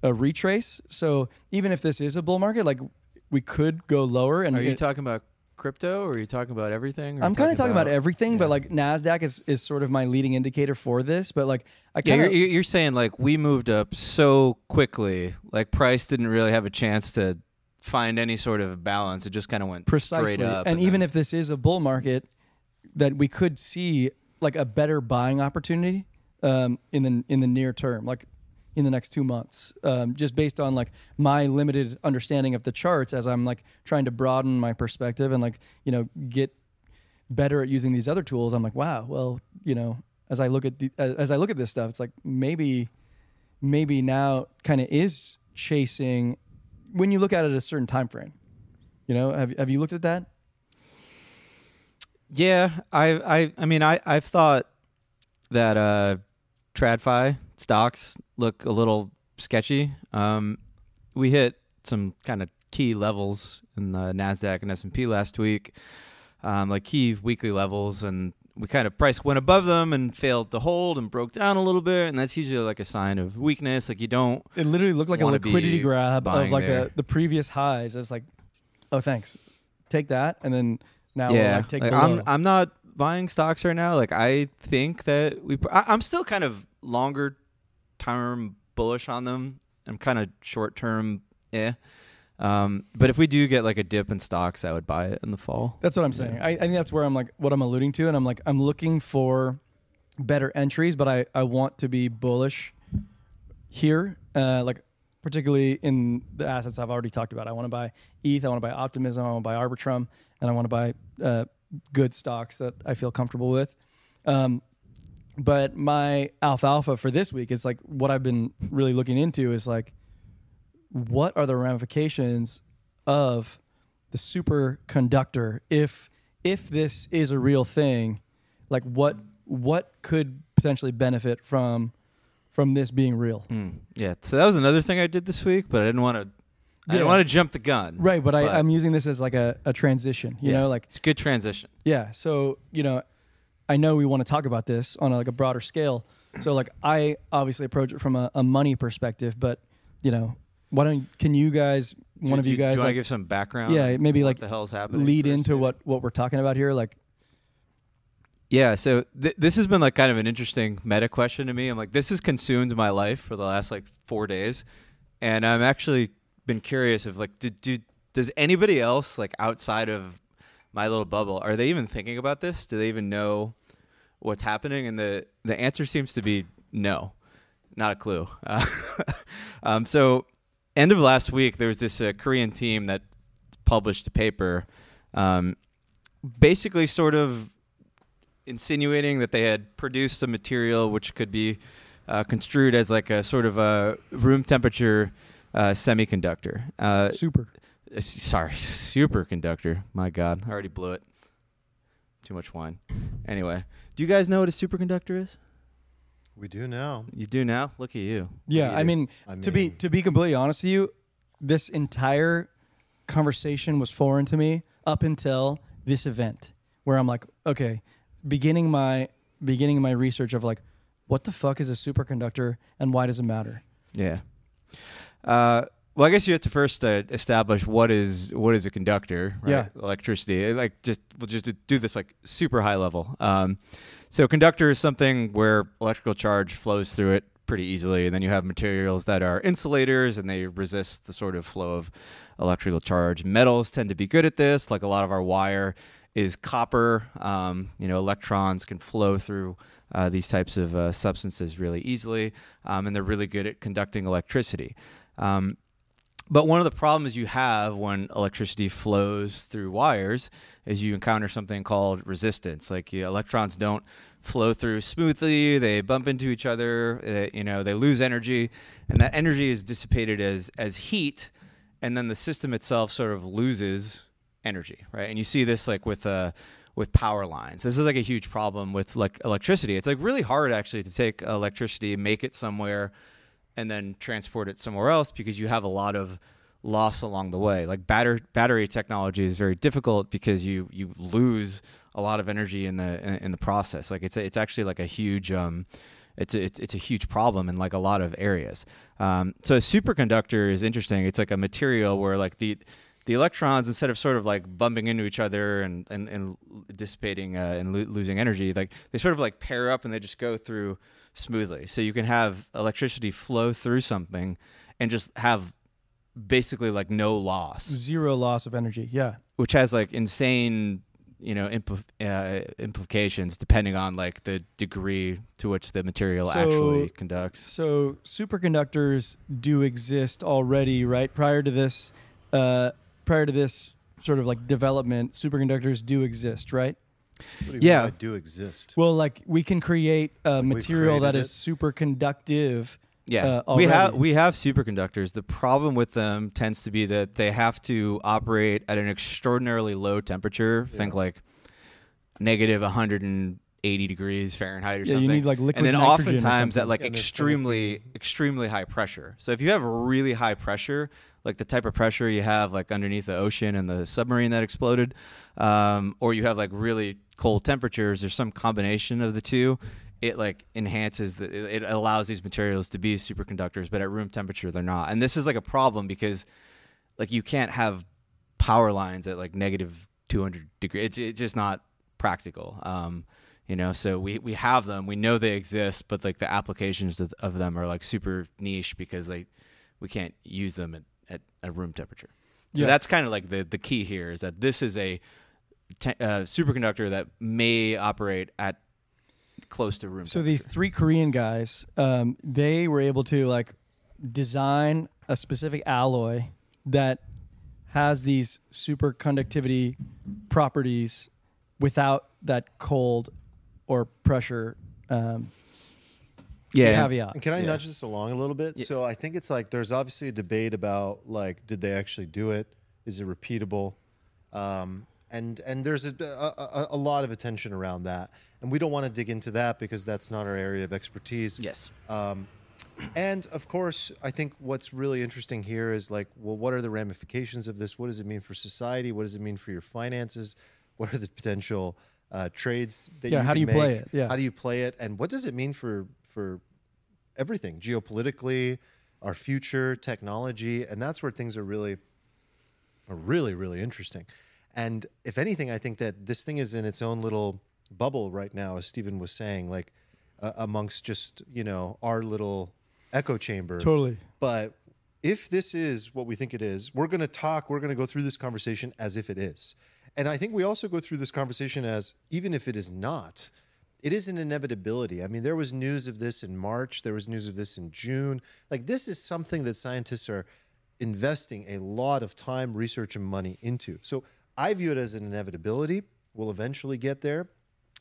a retrace. So even if this is a bull market, like we could go lower. And are you talking about crypto, or are you talking about everything? Or I'm kind of talking about, about everything, yeah. But like NASDAQ is, is sort of my leading indicator for this. But like, I kinda, yeah, you're, you're saying like we moved up so quickly, like price didn't really have a chance to find any sort of balance. It just kind of went precisely. Straight up. And, and even then, if this is a bull market, that we could see like a better buying opportunity um, in the in the near term, like. In the next two months, um, just based on like my limited understanding of the charts as I'm like trying to broaden my perspective and like, you know, get better at using these other tools. I'm like, wow, well, you know, as I look at the, as I look at this stuff, it's like maybe, maybe now kind of is chasing when you look at it at a certain time frame. You know, have, have you looked at that? Yeah, I, I, I mean, I, I've thought that uh, TradFi stocks look a little sketchy. Um, we hit some kind of key levels in the NASDAQ and S and P last week, um, like key weekly levels, and we kind of price went above them and failed to hold and broke down a little bit, and that's usually like a sign of weakness. Like you don't. It literally looked like a liquidity grab of like the, the previous highs. It's like, oh thanks, take that, and then now yeah, we'll like take. Like I'm I'm not buying stocks right now. Like I think that we. I, I'm still kind of longer. Term bullish on them. I'm kind of short term, eh. Um, but if we do get like a dip in stocks, I would buy it in the fall. That's what I'm saying. Yeah. I, I think that's where I'm like what I'm alluding to, and I'm like I'm looking for better entries, but I I want to be bullish here, uh, like particularly in the assets I've already talked about. I want to buy E T H, I want to buy Optimism, I want to buy Arbitrum, and I want to buy uh, good stocks that I feel comfortable with. Um, But my alfalfa for this week is like what I've been really looking into is like, what are the ramifications of the superconductor if if this is a real thing? Like what what could potentially benefit from from this being real? Mm, yeah. So that was another thing I did this week, but I didn't want to. I yeah. don't want to jump the gun. Right, but, but I, I'm using this as like a, a transition. You yes, know, like it's a good transition. Yeah. So you know, I know we want to talk about this on a, like a broader scale. So like I obviously approach it from a, a money perspective, but you know, why don't can you guys one do, of you guys do you like, want to give some background? Yeah, maybe like what the hell's happening. Lead into what what we're talking about here, like. Yeah, so th this has been like kind of an interesting meta question to me. I'm like, this has consumed my life for the last like four days, and I'm actually. Been curious of like, do, do, does anybody else like outside of my little bubble, are they even thinking about this? Do they even know what's happening? And the, the answer seems to be no, not a clue. Uh, um, so end of last week, there was this uh, Korean team that published a paper um, basically sort of insinuating that they had produced some material which could be uh, construed as like a sort of a room temperature Uh, semiconductor. Uh, super. Uh, sorry, superconductor. My God, I already blew it. Too much wine. Anyway, do you guys know what a superconductor is? We do now. You do now? Look at you. Yeah, at you. I, mean, I mean, to be to be completely honest with you, this entire conversation was foreign to me up until this event, where I'm like, okay, beginning my beginning my research of like, what the fuck is a superconductor and why does it matter? Yeah. Uh, well, I guess you have to first uh, establish what is what is a conductor, right? Yeah. Electricity. Like, just we'll just do this like super high level. Um, so, a conductor is something where electrical charge flows through it pretty easily, and then you have materials that are insulators, and they resist the sort of flow of electrical charge. Metals tend to be good at this. Like a lot of our wire is copper. Um, you know, electrons can flow through. Uh, these types of uh, substances really easily, um, and they're really good at conducting electricity. Um, but one of the problems you have when electricity flows through wires is you encounter something called resistance. Like you know, electrons don't flow through smoothly; they bump into each other. They, you know, they lose energy, and that energy is dissipated as as heat, and then the system itself sort of loses energy, right? And you see this like with a uh, with power lines. This is like a huge problem with like electricity. It's like really hard actually to take electricity, make it somewhere, and then transport it somewhere else because you have a lot of loss along the way. Like batter battery technology is very difficult because you you lose a lot of energy in the in, in the process. Like it's a, it's actually like a huge um it's a, it's it's a huge problem in like a lot of areas. Um, so a superconductor is interesting. It's like a material where like the The electrons, instead of sort of like bumping into each other and, and, and dissipating uh, and lo losing energy, like they sort of like pair up and they just go through smoothly. So you can have electricity flow through something and just have basically like no loss. Zero loss of energy, yeah. Which has like insane, you know, impl uh, implications depending on like the degree to which the material so, actually conducts. So superconductors do exist already, right? Prior to this... Uh, Prior to this sort of like development, superconductors do exist, right? What do you yeah, mean do exist. Well, like we can create a like material that it? is superconductive. Yeah, uh, we have we have superconductors. The problem with them tends to be that they have to operate at an extraordinarily low temperature. Yeah. Think like negative one hundred eighty degrees Fahrenheit or yeah, something. You need like liquid nitrogen. And then oftentimes at like yeah, extremely extremely high pressure. So if you have really high pressure. Like the type of pressure you have like underneath the ocean and the submarine that exploded, um, or you have like really cold temperatures or some combination of the two, it like enhances, the, it allows these materials to be superconductors, but at room temperature they're not. And this is like a problem because like you can't have power lines at like negative two hundred degrees. It's, it's just not practical, um, you know, so we, we have them, we know they exist, but like the applications of, of them are like super niche because they, we can't use them at At, at room temperature. So yeah. That's kind of like the, the key here is that this is a te uh, superconductor that may operate at close to room so temperature. So these three Korean guys, um, they were able to like design a specific alloy that has these superconductivity properties without that cold or pressure um, yeah. caveat. And can I yeah. nudge this along a little bit? Yeah. So I think it's like there's obviously a debate about, like, did they actually do it? Is it repeatable? Um, and and there's a, a, a lot of attention around that. And we don't want to dig into that because that's not our area of expertise. Yes. Um, and of course, I think what's really interesting here is like, well, what are the ramifications of this? What does it mean for society? What does it mean for your finances? What are the potential uh, trades that yeah, you how can do you make? play it? Yeah. How do you play it? And what does it mean for for everything geopolitically, our future, technology? And that's where things are really, are really, really interesting. And if anything, I think that this thing is in its own little bubble right now, as Steven was saying, like uh, amongst just, you know, our little echo chamber. Totally. But if this is what we think it is, we're going to talk, we're going to go through this conversation as if it is. And I think we also go through this conversation as, even if it is not, it is an inevitability. I mean, there was news of this in March. There was news of this in June. Like, this is something that scientists are investing a lot of time, research, and money into. So I view it as an inevitability. We'll eventually get there.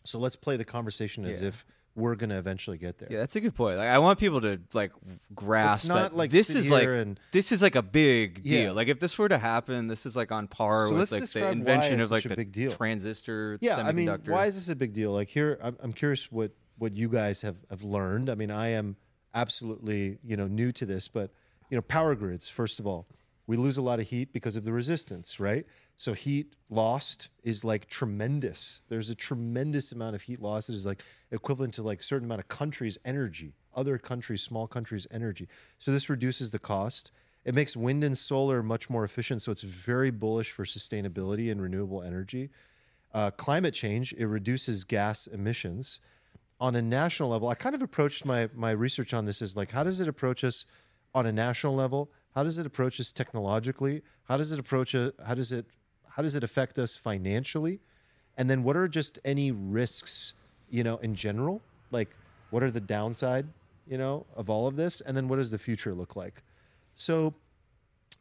So let's play the conversation as yeah. if we're going to eventually get there. Yeah, that's a good point. Like, I want people to like grasp it's not that like this is like and... this is like a big deal. Yeah. Like, if this were to happen, this is like on par so with like the invention of like the big deal. transistor. Yeah, semiconductor. I mean, why is this a big deal? Like, here, I'm, I'm curious what what you guys have have learned. I mean, I am absolutely you know new to this, but you know, power grids. First of all, we lose a lot of heat because of the resistance, right? So heat lost is like tremendous. There's a tremendous amount of heat loss that is like equivalent to like a certain amount of countries' energy, other countries, small countries' energy. So this reduces the cost. It makes wind and solar much more efficient. So it's very bullish for sustainability and renewable energy. Uh, climate change, it reduces gas emissions. On a national level, I kind of approached my, my research on this as like, how does it approach us on a national level? How does it approach us technologically? How does it approach a, how does it How does it affect us financially? And then what are just any risks, you know, in general? Like, what are the downside, you know, of all of this? And then what does the future look like? So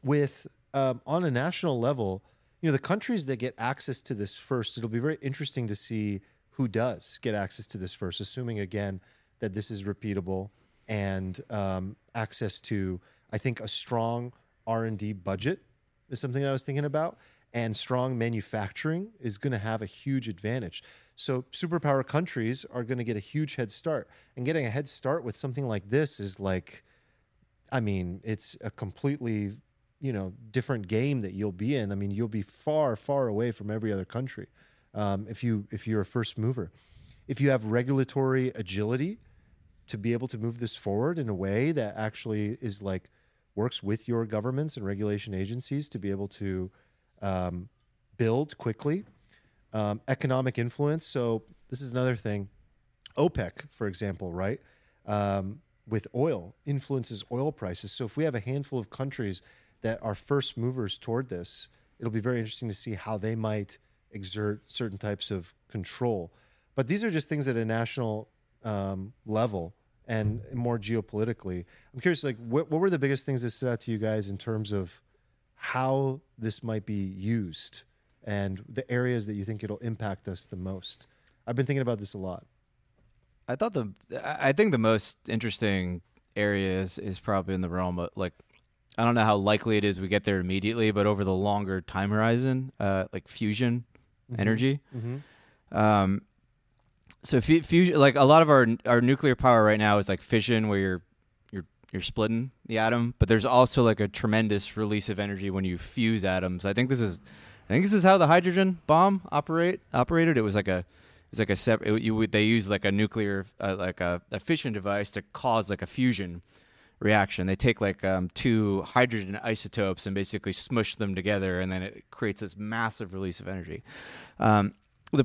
with, um, on a national level, you know, the countries that get access to this first, it'll be very interesting to see who does get access to this first, assuming, again, that this is repeatable and um, access to, I think, a strong R and D budget is something I was thinking about. And strong manufacturing is going to have a huge advantage. So superpower countries are going to get a huge head start. And getting a head start with something like this is like, I mean, it's a completely, you know, different game that you'll be in. I mean, you'll be far, far away from every other country um, if you, if you're a first mover. If you have regulatory agility to be able to move this forward in a way that actually is like, works with your governments and regulation agencies to be able to Um, build quickly, um, economic influence. So this is another thing. OPEC, for example, right? Um, with oil, influences oil prices. So if we have a handful of countries that are first movers toward this, it'll be very interesting to see how they might exert certain types of control. But these are just things at a national um, level and more geopolitically. I'm curious, like, what, what were the biggest things that stood out to you guys in terms of how this might be used and the areas that you think it'll impact us the most? I've been thinking about this a lot. I thought the, I think the most interesting area is, is probably in the realm of, like, I don't know how likely it is we get there immediately, but over the longer time horizon, uh, like fusion mm-hmm. energy. Mm-hmm. Um, so f- fusion, like a lot of our, our nuclear power right now is like fission, where you're, You're splitting the atom, but there's also like a tremendous release of energy when you fuse atoms. I think this is, I think this is how the hydrogen bomb operate operated. It was like a, it's like a separate. You would they use like a nuclear, uh, like a, a fission device to cause like a fusion reaction. They take like um, two hydrogen isotopes and basically smush them together, and then it creates this massive release of energy. Um,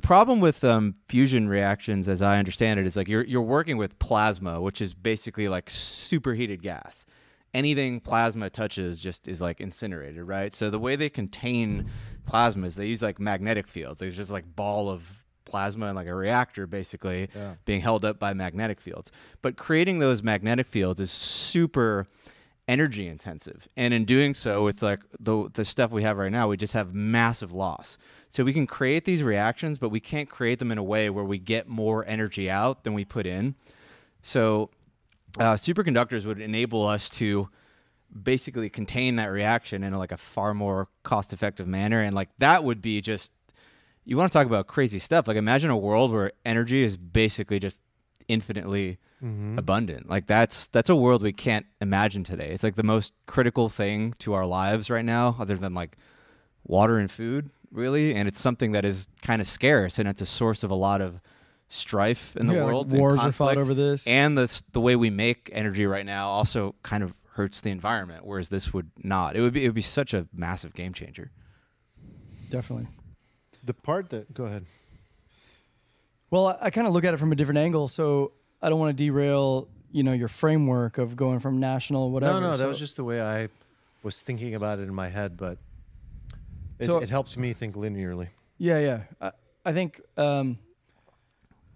The problem with um, fusion reactions, as I understand it, is like you're you're working with plasma, which is basically like superheated gas. Anything plasma touches just is like incinerated, right? So the way they contain plasma is they use like magnetic fields. There's just like ball of plasma and like a reactor basically yeah. being held up by magnetic fields. But creating those magnetic fields is super energy intensive. And in doing so, with like the, the stuff we have right now, we just have massive loss. So we can create these reactions, but we can't create them in a way where we get more energy out than we put in. So uh, superconductors would enable us to basically contain that reaction in a, like a far more cost-effective manner. And like that would be just, you want to talk about crazy stuff. Like imagine a world where energy is basically just infinitely mm-hmm. abundant. Like that's that's a world we can't imagine today. It's like the most critical thing to our lives right now, other than like water and food, really. And it's something that is kind of scarce, and it's a source of a lot of strife in the yeah, world. Like wars are fought over this, and the the way we make energy right now also kind of hurts the environment. Whereas this would not. It would be it would be such a massive game changer. Definitely. The part that go ahead. Well, I, I kind of look at it from a different angle, so I don't want to derail, you know, your framework of going from national whatever. No, no, so that was just the way I was thinking about it in my head, but it, so, it helps me think linearly. Yeah, yeah. I, I think um,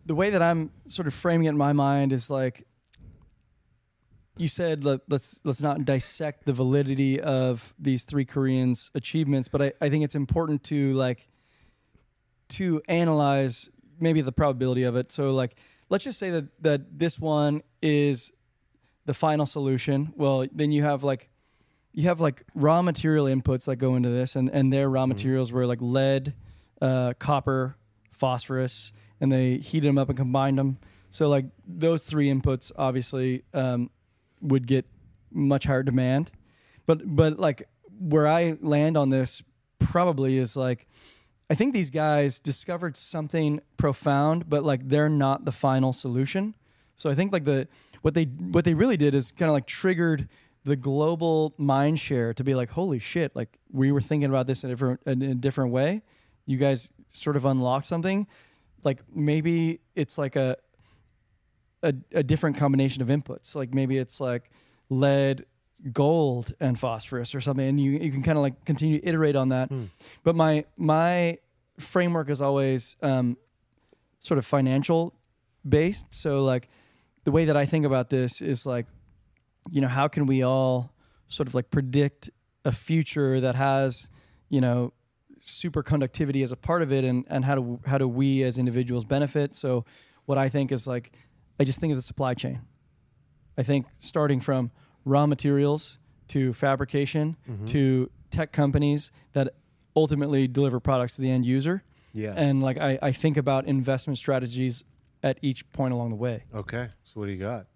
the way that I'm sort of framing it in my mind is like you said, let, let's let's not dissect the validity of these three Koreans' achievements, but I, I think it's important to like to analyze maybe the probability of it. So like, let's just say that, that this one is the final solution. Well, then you have like, you have like raw material inputs that go into this, and, and their raw mm-hmm. materials were like lead, uh, copper, phosphorus, and they heated them up and combined them. So like those three inputs obviously um, would get much higher demand. But, but like where I land on this probably is like, I think these guys discovered something profound, but like they're not the final solution. So I think like the what they what they really did is kind of like triggered the global mind share to be like, holy shit, like we were thinking about this in a different, in a different way. You guys sort of unlocked something. Like maybe it's like a a, a different combination of inputs. Like maybe it's like lead, gold and phosphorus or something, and you, you can kind of like continue to iterate on that. Mm. But my my framework is always um, sort of financial based. So like the way that I think about this is like, you know, how can we all sort of like predict a future that has, you know, superconductivity as a part of it, and, and how do how do we as individuals benefit? So what I think is like, I just think of the supply chain. I think starting from raw materials to fabrication mm-hmm. to tech companies that ultimately deliver products to the end user. Yeah. And like I, I think about investment strategies at each point along the way. Okay. So what do you got?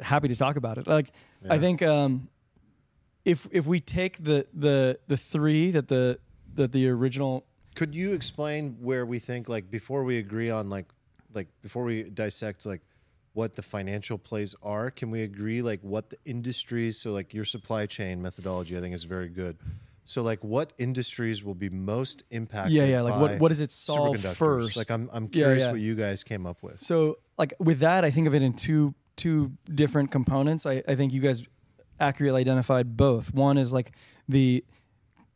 Happy to talk about it. Like yeah. I think um, if if we take the the the three that the that the original. Could you explain where we think like before we agree on like like before we dissect like what the financial plays are, can we agree like what the industries, so like your supply chain methodology I think is very good. So like what industries will be most impacted? Yeah, yeah, like by what, what does it solve first? Like I'm, I'm curious yeah, yeah. what you guys came up with. So like with that, I think of it in two two different components. I, I think you guys accurately identified both. One is like the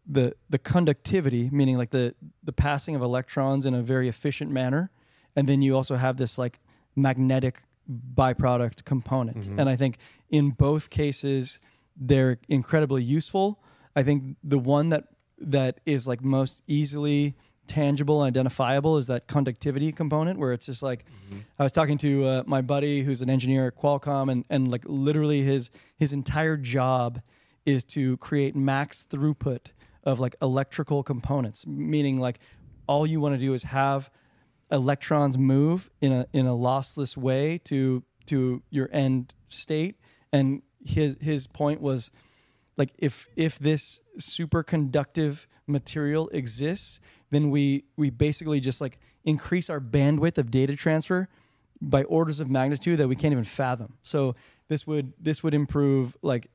the the conductivity, meaning like the the passing of electrons in a very efficient manner. And then you also have this like magnetic byproduct component. Mm-hmm. And I think in both cases, they're incredibly useful. I think the one that that is like most easily tangible and identifiable is that conductivity component, where it's just like, mm-hmm. I was talking to uh, my buddy who's an engineer at Qualcomm, and, and like literally his his entire job is to create max throughput of like electrical components, meaning like all you want to do is have electrons move in a in a lossless way to to your end state. And his his point was like if if this superconductive material exists, then we we basically just like increase our bandwidth of data transfer by orders of magnitude that we can't even fathom. So this would this would improve like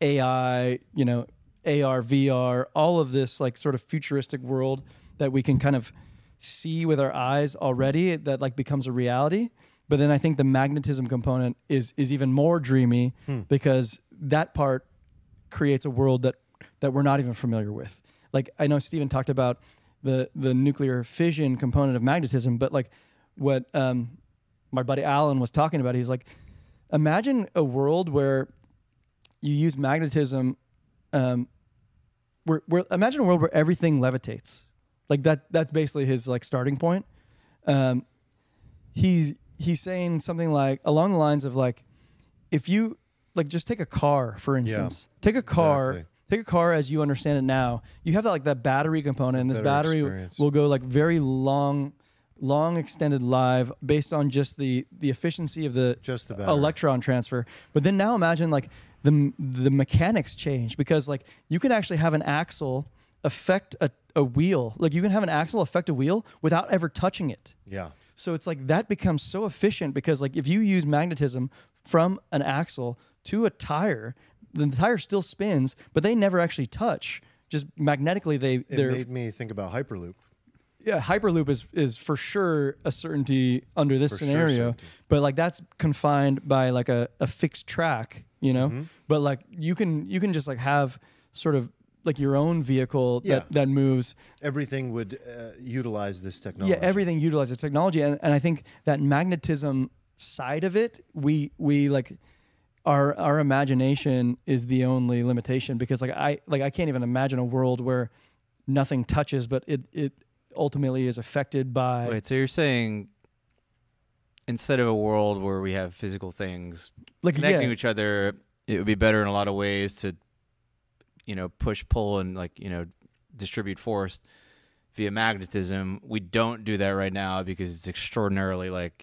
A I, you know, A R, V R, all of this like sort of futuristic world that we can kind of see with our eyes already, that like becomes a reality. But then I think the magnetism component is is even more dreamy hmm. because that part creates a world that that we're not even familiar with. Like I know Steven talked about the the nuclear fission component of magnetism, but like what um, my buddy Alan was talking about, he's like, imagine a world where you use magnetism. Um, we're, we're imagine a world where everything levitates. Like that. That's basically his like starting point. Um, he's he's saying something like along the lines of like, if you like just take a car for instance, yeah, take a car. Exactly. Take a car as you understand it now. You have that like that battery component, and this battery experience. will go like very long, long extended live based on just the the efficiency of the just the electron transfer. But then now imagine like the the mechanics change, because like you can actually have an axle affect a, a wheel. Like you can have an axle affect a wheel without ever touching it. Yeah. So it's like that becomes so efficient, because like if you use magnetism from an axle to a tire, the tire still spins, but they never actually touch. Just magnetically, they. It made me think about Hyperloop. Yeah, Hyperloop is is for sure a certainty under this for scenario, sure but like that's confined by like a, a fixed track, you know. Mm-hmm. But like you can you can just like have sort of like your own vehicle yeah. that that moves. Everything would uh, utilize this technology. Yeah, everything utilizes technology, and and I think that magnetism side of it, we we like. Our, our imagination is the only limitation, because like I like I can't even imagine a world where nothing touches, but it it ultimately is affected by. Wait, so you're saying instead of a world where we have physical things like, connecting yeah. to each other, it would be better in a lot of ways to, you know, push, pull, and like you know, distribute force via magnetism. We don't do that right now because it's extraordinarily like.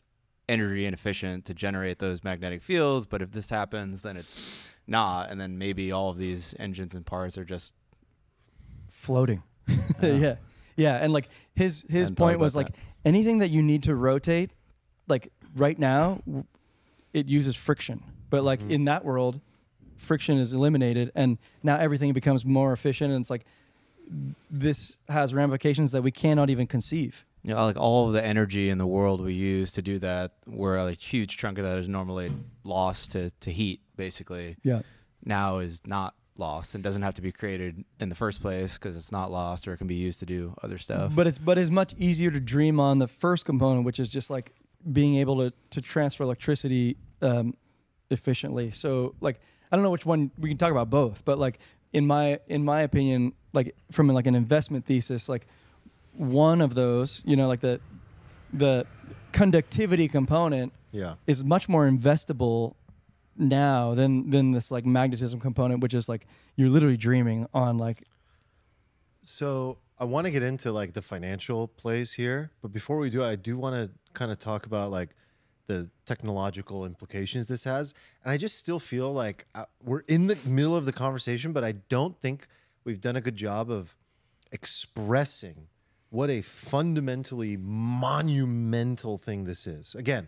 energy inefficient to generate those magnetic fields, but if this happens, then it's not, and then maybe all of these engines and parts are just floating. Uh, yeah, yeah, and like his his point was like that. anything that you need to rotate, like right now, it uses friction, but like mm-hmm. in that world, friction is eliminated, and now everything becomes more efficient, and it's like this has ramifications that we cannot even conceive. Yeah, you know, like all of the energy in the world we use to do that, where a like, huge chunk of that is normally lost to, to heat, basically. Yeah. Now is not lost and doesn't have to be created in the first place because it's not lost, or it can be used to do other stuff. But it's but it's much easier to dream on the first component, which is just like being able to to transfer electricity um, efficiently. So like I don't know which one we can talk about both, but like in my in my opinion, like from like an investment thesis, like. One of those, you know, like the the conductivity component yeah. is much more investable now than than this like magnetism component, which is like you're literally dreaming on like. So I want to get into like the financial plays here, but before we do, I do want to kind of talk about like the technological implications this has. And I just still feel like I, we're in the middle of the conversation, but I don't think we've done a good job of expressing what a fundamentally monumental thing this is. Again,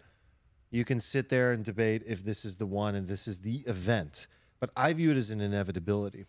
you can sit there and debate if this is the one and this is the event, but I view it as an inevitability.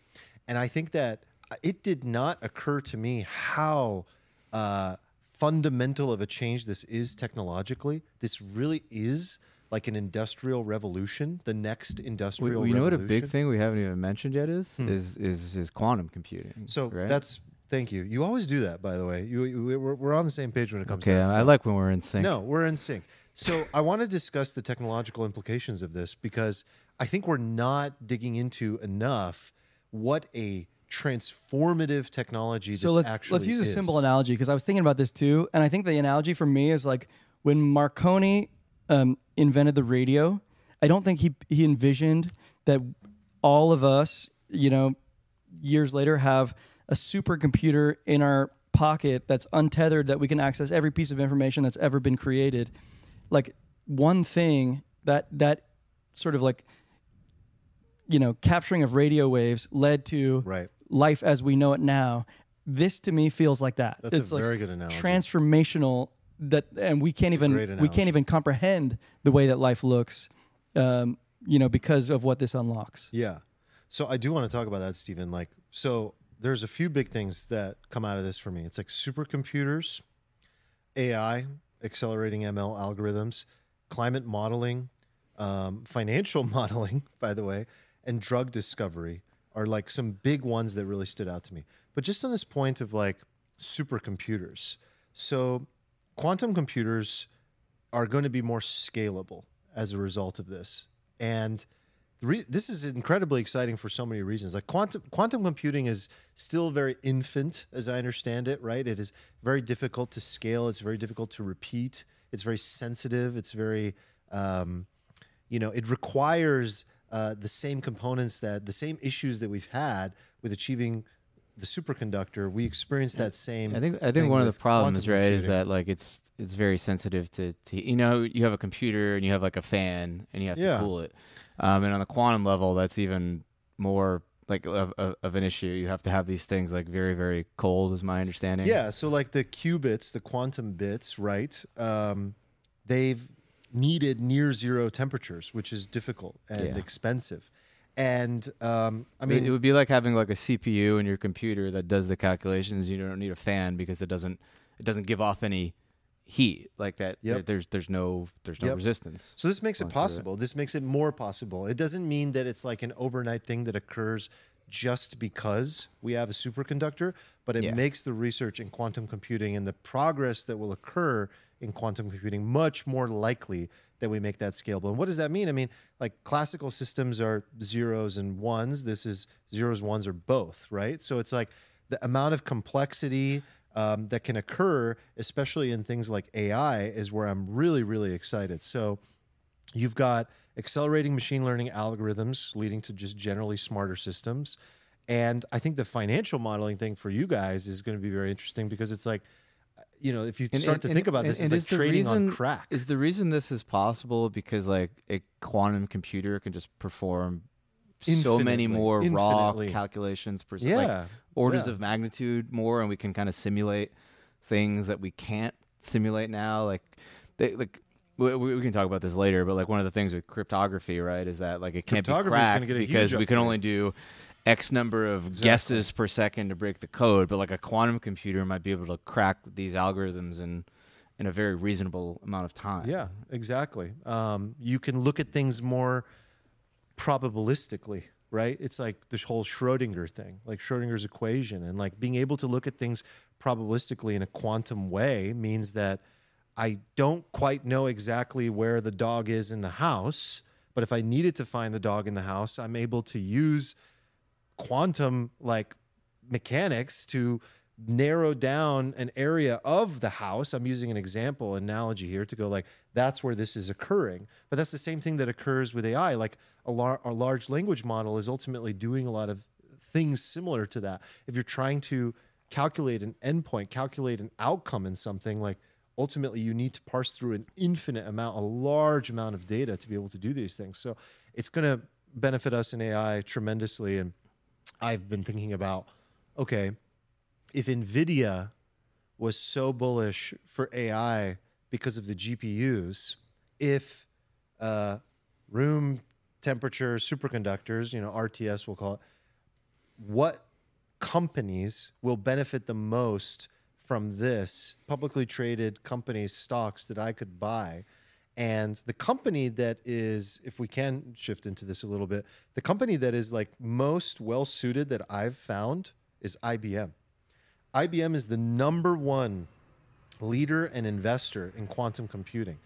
And I think that it did not occur to me how uh, fundamental of a change this is technologically. This really is like an industrial revolution, the next industrial we, we revolution. You know what a big thing we haven't even mentioned yet is? Hmm. Is, is, is quantum computing. So right? that's... Thank you. You always do that, by the way. You, you, we're, we're on the same page when it comes okay, to that. Okay, I like when we're in sync. No, we're in sync. So I want to discuss the technological implications of this, because I think we're not digging into enough what a transformative technology so this let's, actually let's use is. a simple analogy, because I was thinking about this too, and I think the analogy for me is like when Marconi um, invented the radio, I don't think he, he envisioned that all of us, you know, years later have... a supercomputer in our pocket that's untethered, that we can access every piece of information that's ever been created. Like one thing that that sort of like, you know, capturing of radio waves led to right. life as we know it now. This to me feels like that. That's it's a like very good analogy. Transformational that, and we can't that's even we can't even comprehend the way that life looks, um, you know, because of what this unlocks. Yeah. So I do want to talk about that, Steven. Like so. There's a few big things that come out of this for me. It's like supercomputers, A I, accelerating M L algorithms, climate modeling, um, financial modeling, by the way, and drug discovery are like some big ones that really stood out to me. But just on this point of like supercomputers, so quantum computers are going to be more scalable as a result of this. And the re this is incredibly exciting for so many reasons. Like quantum quantum computing is still very infant, as I understand it, right? It is very difficult to scale. It's very difficult to repeat. It's very sensitive. It's very, um, you know, it requires uh, the same components that the same issues that we've had with achieving the superconductor. We experienced that same. I think I think one of the problems, right, is that like it's it's very sensitive to, to you know, you have a computer and you have like a fan and you have yeah. to cool it, um, and on the quantum level that's even more like of, of, of an issue. You have to have these things like very very cold, is my understanding. Yeah, so like the qubits, the quantum bits, right? Um, they've needed near zero temperatures, which is difficult and yeah. expensive. And um, I mean, it would be like having like a C P U in your computer that does the calculations. You don't need a fan because it doesn't it doesn't give off any heat like that. Yep. There, there's there's no there's no yep. resistance. So this makes it possible. This makes it more possible. It doesn't mean that it's like an overnight thing that occurs just because we have a superconductor, but it yeah. makes the research in quantum computing and the progress that will occur in quantum computing much more likely that we make that scalable. And what does that mean? I mean, like classical systems are zeros and ones. This is zeros, ones, or both, right? So it's like the amount of complexity um, that can occur, especially in things like A I, is where I'm really, really excited. So you've got accelerating machine learning algorithms leading to just generally smarter systems. And I think the financial modeling thing for you guys is going to be very interesting because it's like, you know, if you start and, and, to think about this, and, and it's like trading reason, on crack. Is the reason this is possible because like a quantum computer can just perform infinitely, so many more infinitely. raw calculations per yeah. like orders yeah. of magnitude more, and we can kind of simulate things that we can't simulate now. Like, they, like we, we can talk about this later, but like one of the things with cryptography, right, is that like it can't be cracked because we can only do X number of exactly. guesses per second to break the code, but like a quantum computer might be able to crack these algorithms in in a very reasonable amount of time. Yeah, exactly. Um, you can look at things more probabilistically, right? It's like this whole Schrödinger thing, like Schrödinger's equation, and like being able to look at things probabilistically in a quantum way means that I don't quite know exactly where the dog is in the house, but if I needed to find the dog in the house, I'm able to use quantum like mechanics to narrow down an area of the house. I'm using an example analogy here to go like, that's where this is occurring. But that's the same thing that occurs with A I. Like a, lar a large language model is ultimately doing a lot of things similar to that. If you're trying to calculate an endpoint, calculate an outcome in something, like ultimately you need to parse through an infinite amount, a large amount of data to be able to do these things. So it's going to benefit us in A I tremendously. And I've been thinking about, okay, if NVIDIA was so bullish for A I because of the G P Us, if uh, room temperature superconductors, you know, R T S we'll call it, what companies will benefit the most from this? Publicly traded companies, stocks that I could buy. And the company that is, if we can shift into this a little bit, the company that is like most well-suited that I've found is I B M. I B M is the number one leader and investor in quantum computing.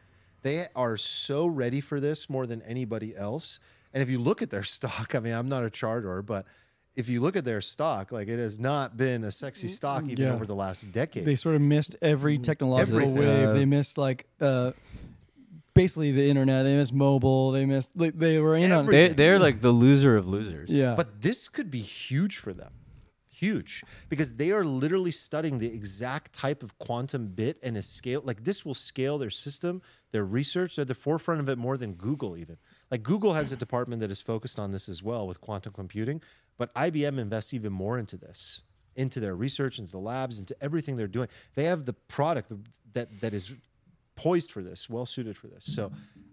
They are so ready for this more than anybody else. And if you look at their stock, I mean, I'm not a charter, but if you look at their stock, like it has not been a sexy stock even yeah. over the last decade. They sort of missed every technological Everything. wave. They missed like... Uh, basically the internet. They missed mobile. They missed, like, they were in on they, They're like the loser of losers. Yeah. But this could be huge for them. Huge. Because they are literally studying the exact type of quantum bit and a scale. Like this will scale their system, their research. They're at the forefront of it more than Google even. Like Google has a department that is focused on this as well with quantum computing. But I B M invests even more into this, into their research, into the labs, into everything they're doing. They have the product that that is... poised for this, well suited for this. So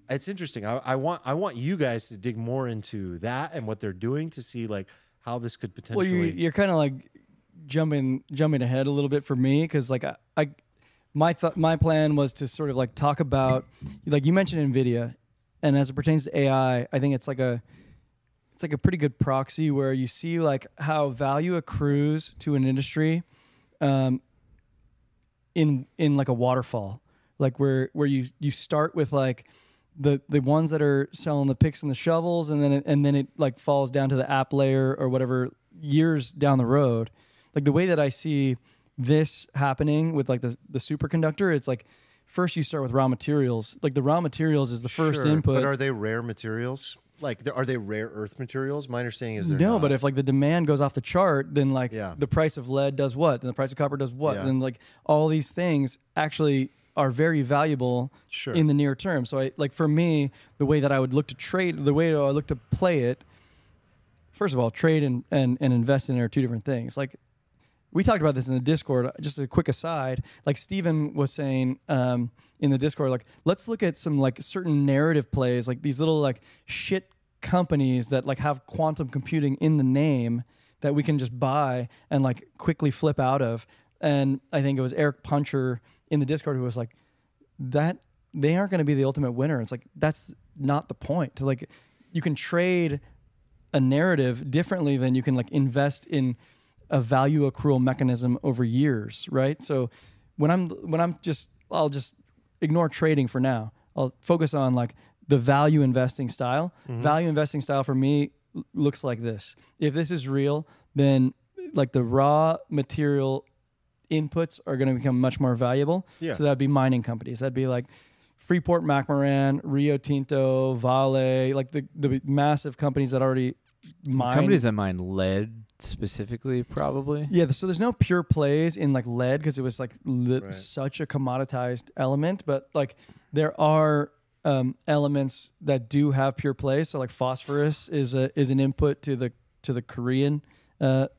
it's interesting. I, I want I want you guys to dig more into that and what they're doing to see like how this could potentially. Well, you, you're kind of like jumping jumping ahead a little bit for me because like I, I my th my plan was to sort of like talk about like you mentioned NVIDIA, and as it pertains to A I, I think it's like a it's like a pretty good proxy where you see like how value accrues to an industry, um, in in like a waterfall. Like where where you you start with like the the ones that are selling the picks and the shovels, and then it, and then it like falls down to the app layer or whatever years down the road. Like the way that I see this happening with like the the superconductor, it's like first you start with raw materials. Like the raw materials is the first sure, input. But are they rare materials? Like are they rare earth materials? My understanding is they're no, not. But if like the demand goes off the chart, then like yeah. the price of lead does what, and the price of copper does what, yeah. and like all these things actually are very valuable sure. in the near term. So I like for me, the way that I would look to trade, the way that I look to play it, first of all, trade and, and, and invest in it are two different things. Like we talked about this in the Discord, just a quick aside, like Steven was saying um, in the Discord, like, let's look at some like certain narrative plays, like these little like shit companies that like have quantum computing in the name that we can just buy and like quickly flip out of. And I think it was Eric Puncher in the Discord who was like, that they aren't going to be the ultimate winner. It's like, that's not the point. Like you can trade a narrative differently than you can like invest in a value accrual mechanism over years, right? So when I'm when I'm just I'll just ignore trading for now. I'll focus on like the value investing style. Mm-hmm. Value investing style for me looks like this. If this is real, then like the raw material inputs are going to become much more valuable. Yeah. So that'd be mining companies. That'd be like Freeport-McMoRan, Rio Tinto, Vale, like the the massive companies that already mine. Companies that mine lead specifically, probably. Yeah, so there's no pure plays in like lead because it was like right. such a commoditized element, but like there are um elements that do have pure plays. So like phosphorus is a is an input to the to the Korean uh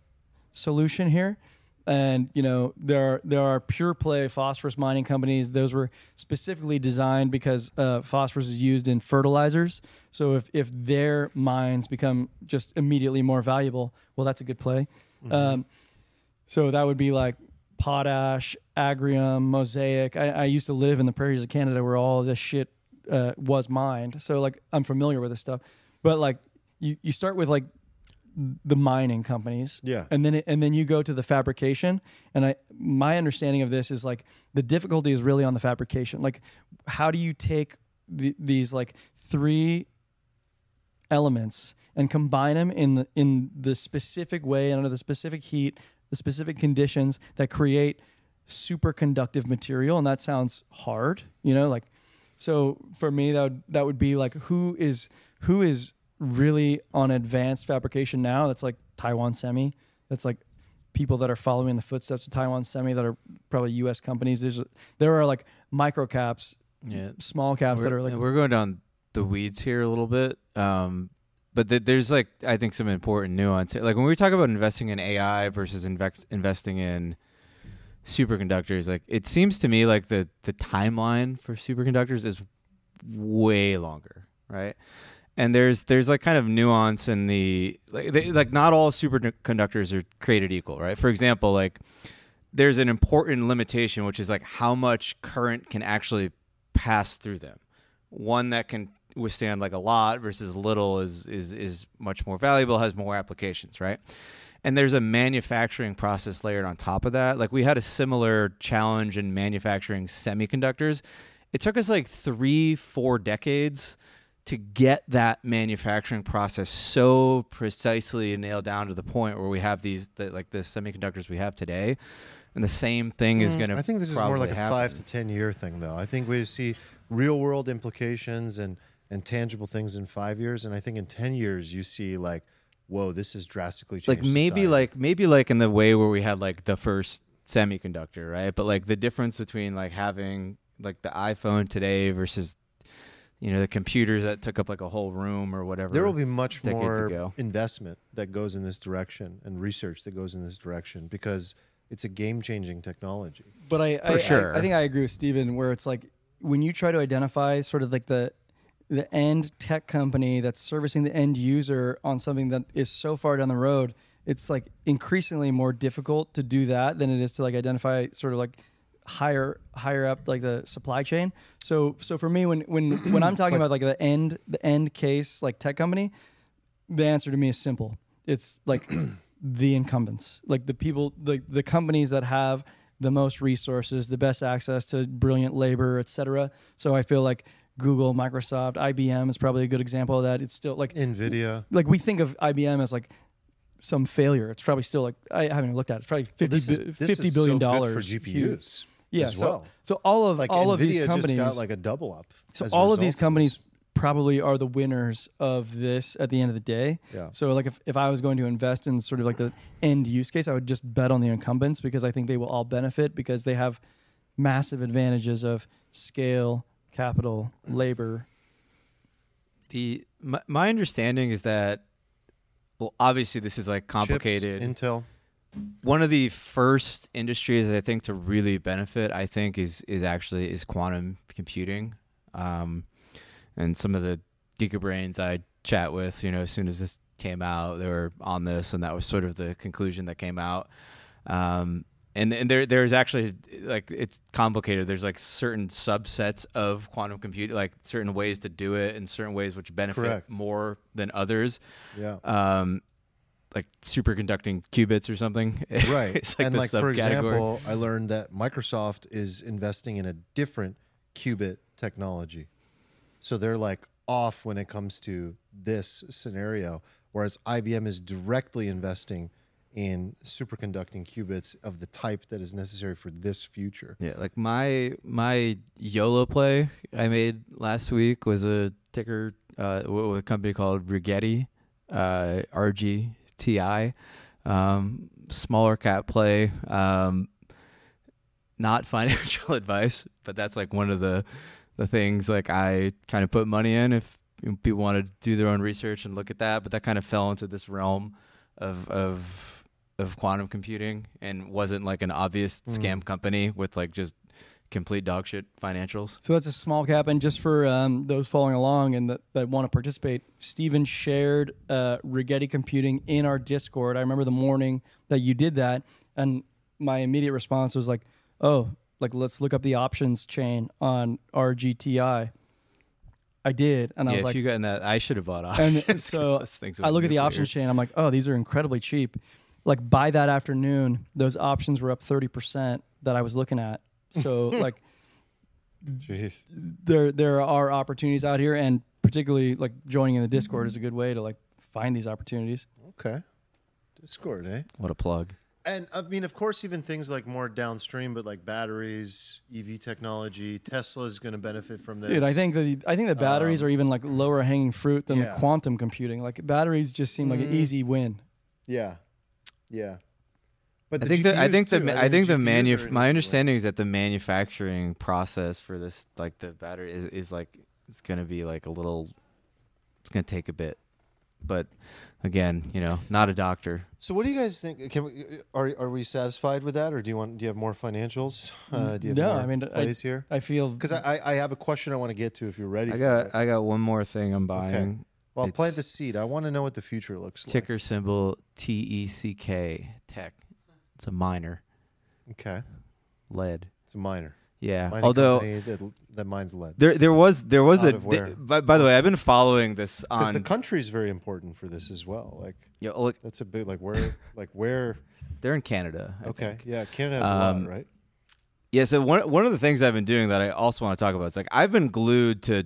solution here, and you know there are there are pure play phosphorus mining companies. Those were specifically designed because uh phosphorus is used in fertilizers. So if if their mines become just immediately more valuable, well, that's a good play. Mm-hmm. Um, so that would be like potash, Agrium, Mosaic. I, I used to live in the prairies of Canada where all this shit uh, was mined. So like I'm familiar with this stuff. But like you, you start with like the mining companies, yeah, and then it, and then you go to the fabrication. And I my understanding of this is like the difficulty is really on the fabrication. Like how do you take the, these like three elements and combine them in the, in the specific way and under the specific heat, the specific conditions that create superconductive material? And that sounds hard, you know, like, so for me, that would, that would be like, who is, who is really on advanced fabrication now? That's like Taiwan Semi. That's like people that are following the footsteps of Taiwan Semi that are probably U S companies. There's, there are like micro caps, yeah, small caps we're, that are like, we're going down the weeds here a little bit. Um, But th there's like, I think, some important nuance here. Like when we talk about investing in A I versus invest investing in superconductors, like it seems to me like the, the timeline for superconductors is way longer, right? And there's there's like kind of nuance in the, like, they, like not all superconductors are created equal, right? For example, like there's an important limitation, which is like how much current can actually pass through them. One that can withstand like a lot versus little is is is much more valuable, has more applications, right? And there's a manufacturing process layered on top of that. Like we had a similar challenge in manufacturing semiconductors. It took us like three, four decades to get that manufacturing process so precisely nailed down to the point where we have these the, like the semiconductors we have today. And the same thing mm, is going to, I think this is more like a happen. five to ten year thing, though. I think we see real world implications and and tangible things in five years, and I think in ten years you see like, whoa, this is drastically changed. Like maybe society. like maybe like in the way where we had like the first semiconductor, right? But like the difference between like having like the iPhone today versus, you know, the computers that took up like a whole room or whatever. There will be much more ago. investment that goes in this direction and research that goes in this direction because it's a game-changing technology. But I For I, sure. I I think I agree with Steven where it's like when you try to identify sort of like the the end tech company that's servicing the end user on something that is so far down the road, it's like increasingly more difficult to do that than it is to like identify sort of like higher higher up like the supply chain. So so for me, when when when I'm talking about like the end the end case like tech company, the answer to me is simple. It's like the incumbents, like the people, the the companies that have the most resources, the best access to brilliant labor, et cetera. So I feel like Google, Microsoft, I B M is probably a good example of that. It's still like NVIDIA. Like we think of I B M as like some failure. It's probably still like, I haven't looked at it. It's probably fifty, well, this is, this fifty billion dollars so for G P Us. Huge. Yeah, as so, well. So all of like all NVIDIA of these companies just got like a double up. So all of these companies of probably are the winners of this at the end of the day. Yeah. So like if, if I was going to invest in sort of like the end use case, I would just bet on the incumbents because I think they will all benefit because they have massive advantages of scale, capital, labor. The my, my understanding is that, well, obviously this is like complicated. Chips, Intel. One of the first industries I think to really benefit, I think, is is actually is quantum computing, um, and some of the geekerbrains I chat with, you know, as soon as this came out, they were on this, and that was sort of the conclusion that came out. Um, and and there there's actually like it's complicated. There's like certain subsets of quantum computing, like certain ways to do it, and certain ways which benefit Correct. more than others. Yeah. Um, like superconducting qubits or something. Right. It's like and like, for example, I learned that Microsoft is investing in a different qubit technology. So they're like off when it comes to this scenario, whereas I B M is directly investing in superconducting qubits of the type that is necessary for this future. Yeah, like my my YOLO play I made last week was a ticker uh, with a company called Rigetti, uh, R G. T I, um, smaller cap play, um, not financial advice, but that's like one of the, the things like I kind of put money in if people want to do their own research and look at that. But that kind of fell into this realm of, of, of quantum computing and wasn't like an obvious mm. scam company with like just complete dog shit financials. So that's a small cap. And just for um, those following along and that, that want to participate, Steven shared uh, Rigetti Computing in our Discord. I remember the morning that you did that. And my immediate response was like, oh, like let's look up the options chain on R G T I. I did. And yeah, I was if like, you got in that, I should have bought options. And so I look at the options chain. I'm like, oh, these are incredibly cheap. Like by that afternoon, those options were up thirty percent that I was looking at. So like Jeez. there there are opportunities out here, and particularly like joining in the Discord is a good way to like find these opportunities. Okay. Discord, eh? What a plug. And I mean, of course, even things like more downstream, but like batteries, E V technology, Tesla is going to benefit from this. Dude, I think the I think the batteries um, are even like lower hanging fruit than yeah. quantum computing. Like batteries just seem like mm. an easy win. Yeah. Yeah. But I think, the, I think the I, I think the, the manu- my understanding is that the manufacturing process for this, like the battery, is, is like it's gonna be like a little, it's gonna take a bit, but again, you know, not a doctor. So what do you guys think? Can we are are we satisfied with that, or do you want do you have more financials? Uh, do you have no, more I mean, plays I, here? I feel because I I have a question I want to get to if you're ready. I for got it. I got one more thing I'm buying. Okay. Well, I'll play the seed. I want to know what the future looks ticker like. Ticker symbol T E C K tech. It's a miner. Okay. Lead. It's a miner. Yeah. Mining Although that, that mines lead. There, there was, there was Out a. Th- by, by the way, I've been following this on. Because the country is very important for this as well. Like, yeah, oh, like that's a big like where, like where. They're in Canada. I okay. Think. Yeah, Canada has um, a lot, right? Yeah. So one one of the things I've been doing that I also want to talk about is like I've been glued to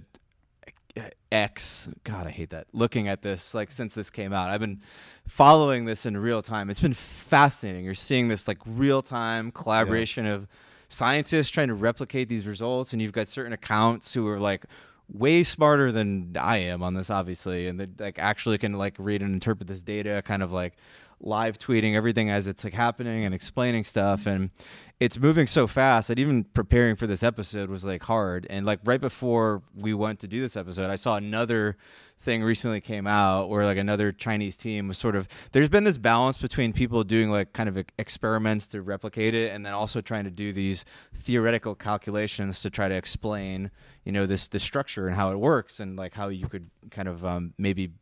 X. God, I hate that. Looking at this, like since this came out, I've been following this in real time. It's been fascinating. You're seeing this like real time collaboration yeah. of scientists trying to replicate these results, and you've got certain accounts who are like way smarter than I am on this, obviously, and they like actually can like read and interpret this data, kind of like live tweeting everything as it's like happening and explaining stuff. And it's moving so fast that even preparing for this episode was like hard. And like right before we went to do this episode, I saw another thing recently came out where like another Chinese team was sort of, there's been this balance between people doing like kind of experiments to replicate it and then also trying to do these theoretical calculations to try to explain, you know, this, this structure and how it works and like how you could kind of um, maybe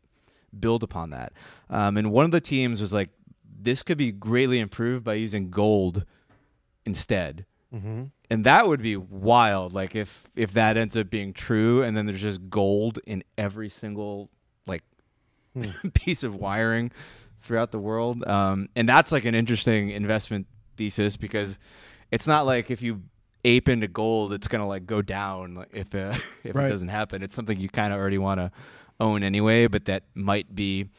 build upon that. Um, and one of the teams was like, this could be greatly improved by using gold instead. Mm-hmm. And that would be wild. Like if, if that ends up being true and then there's just gold in every single like hmm. piece of wiring throughout the world. Um, and that's like an interesting investment thesis because it's not like if you ape into gold, it's gonna like go down if uh, if right. it doesn't happen. It's something you kind of already want to own anyway, but that might be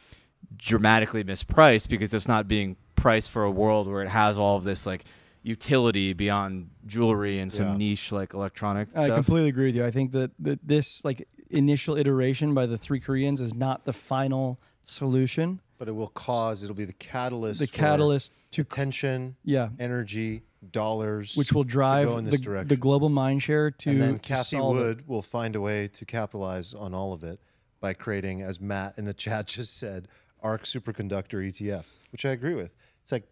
dramatically mispriced because it's not being priced for a world where it has all of this like utility beyond jewelry and some yeah. niche like electronic stuff. I completely agree with you. I think that, that this like initial iteration by the three Koreans is not the final solution, but it will cause it'll be the catalyst the for catalyst to attention, yeah, energy, dollars, which will drive to go in this the, direction. The global mind share to and then to Kathy Wood it. will find a way to capitalize on all of it by creating, as Matt in the chat just said, ARC superconductor E T F, which I agree with. It's like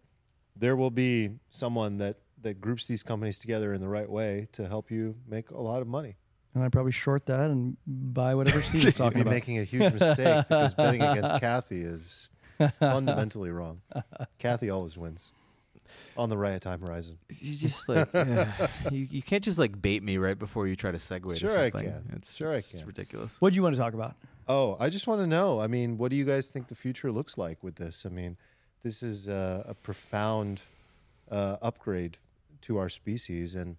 there will be someone that, that groups these companies together in the right way to help you make a lot of money. And I probably short that and buy whatever Steve's talking You'd be about. Making a huge mistake because betting against Kathy is fundamentally wrong. Kathy always wins on the right time horizon. You just like yeah. you, you can't just like bait me right before you try to segue. Sure, to something. I can. It's, sure, it's I can. Ridiculous. What do you want to talk about? Oh, I just want to know. I mean, what do you guys think the future looks like with this? I mean. This is a, a profound uh, upgrade to our species, and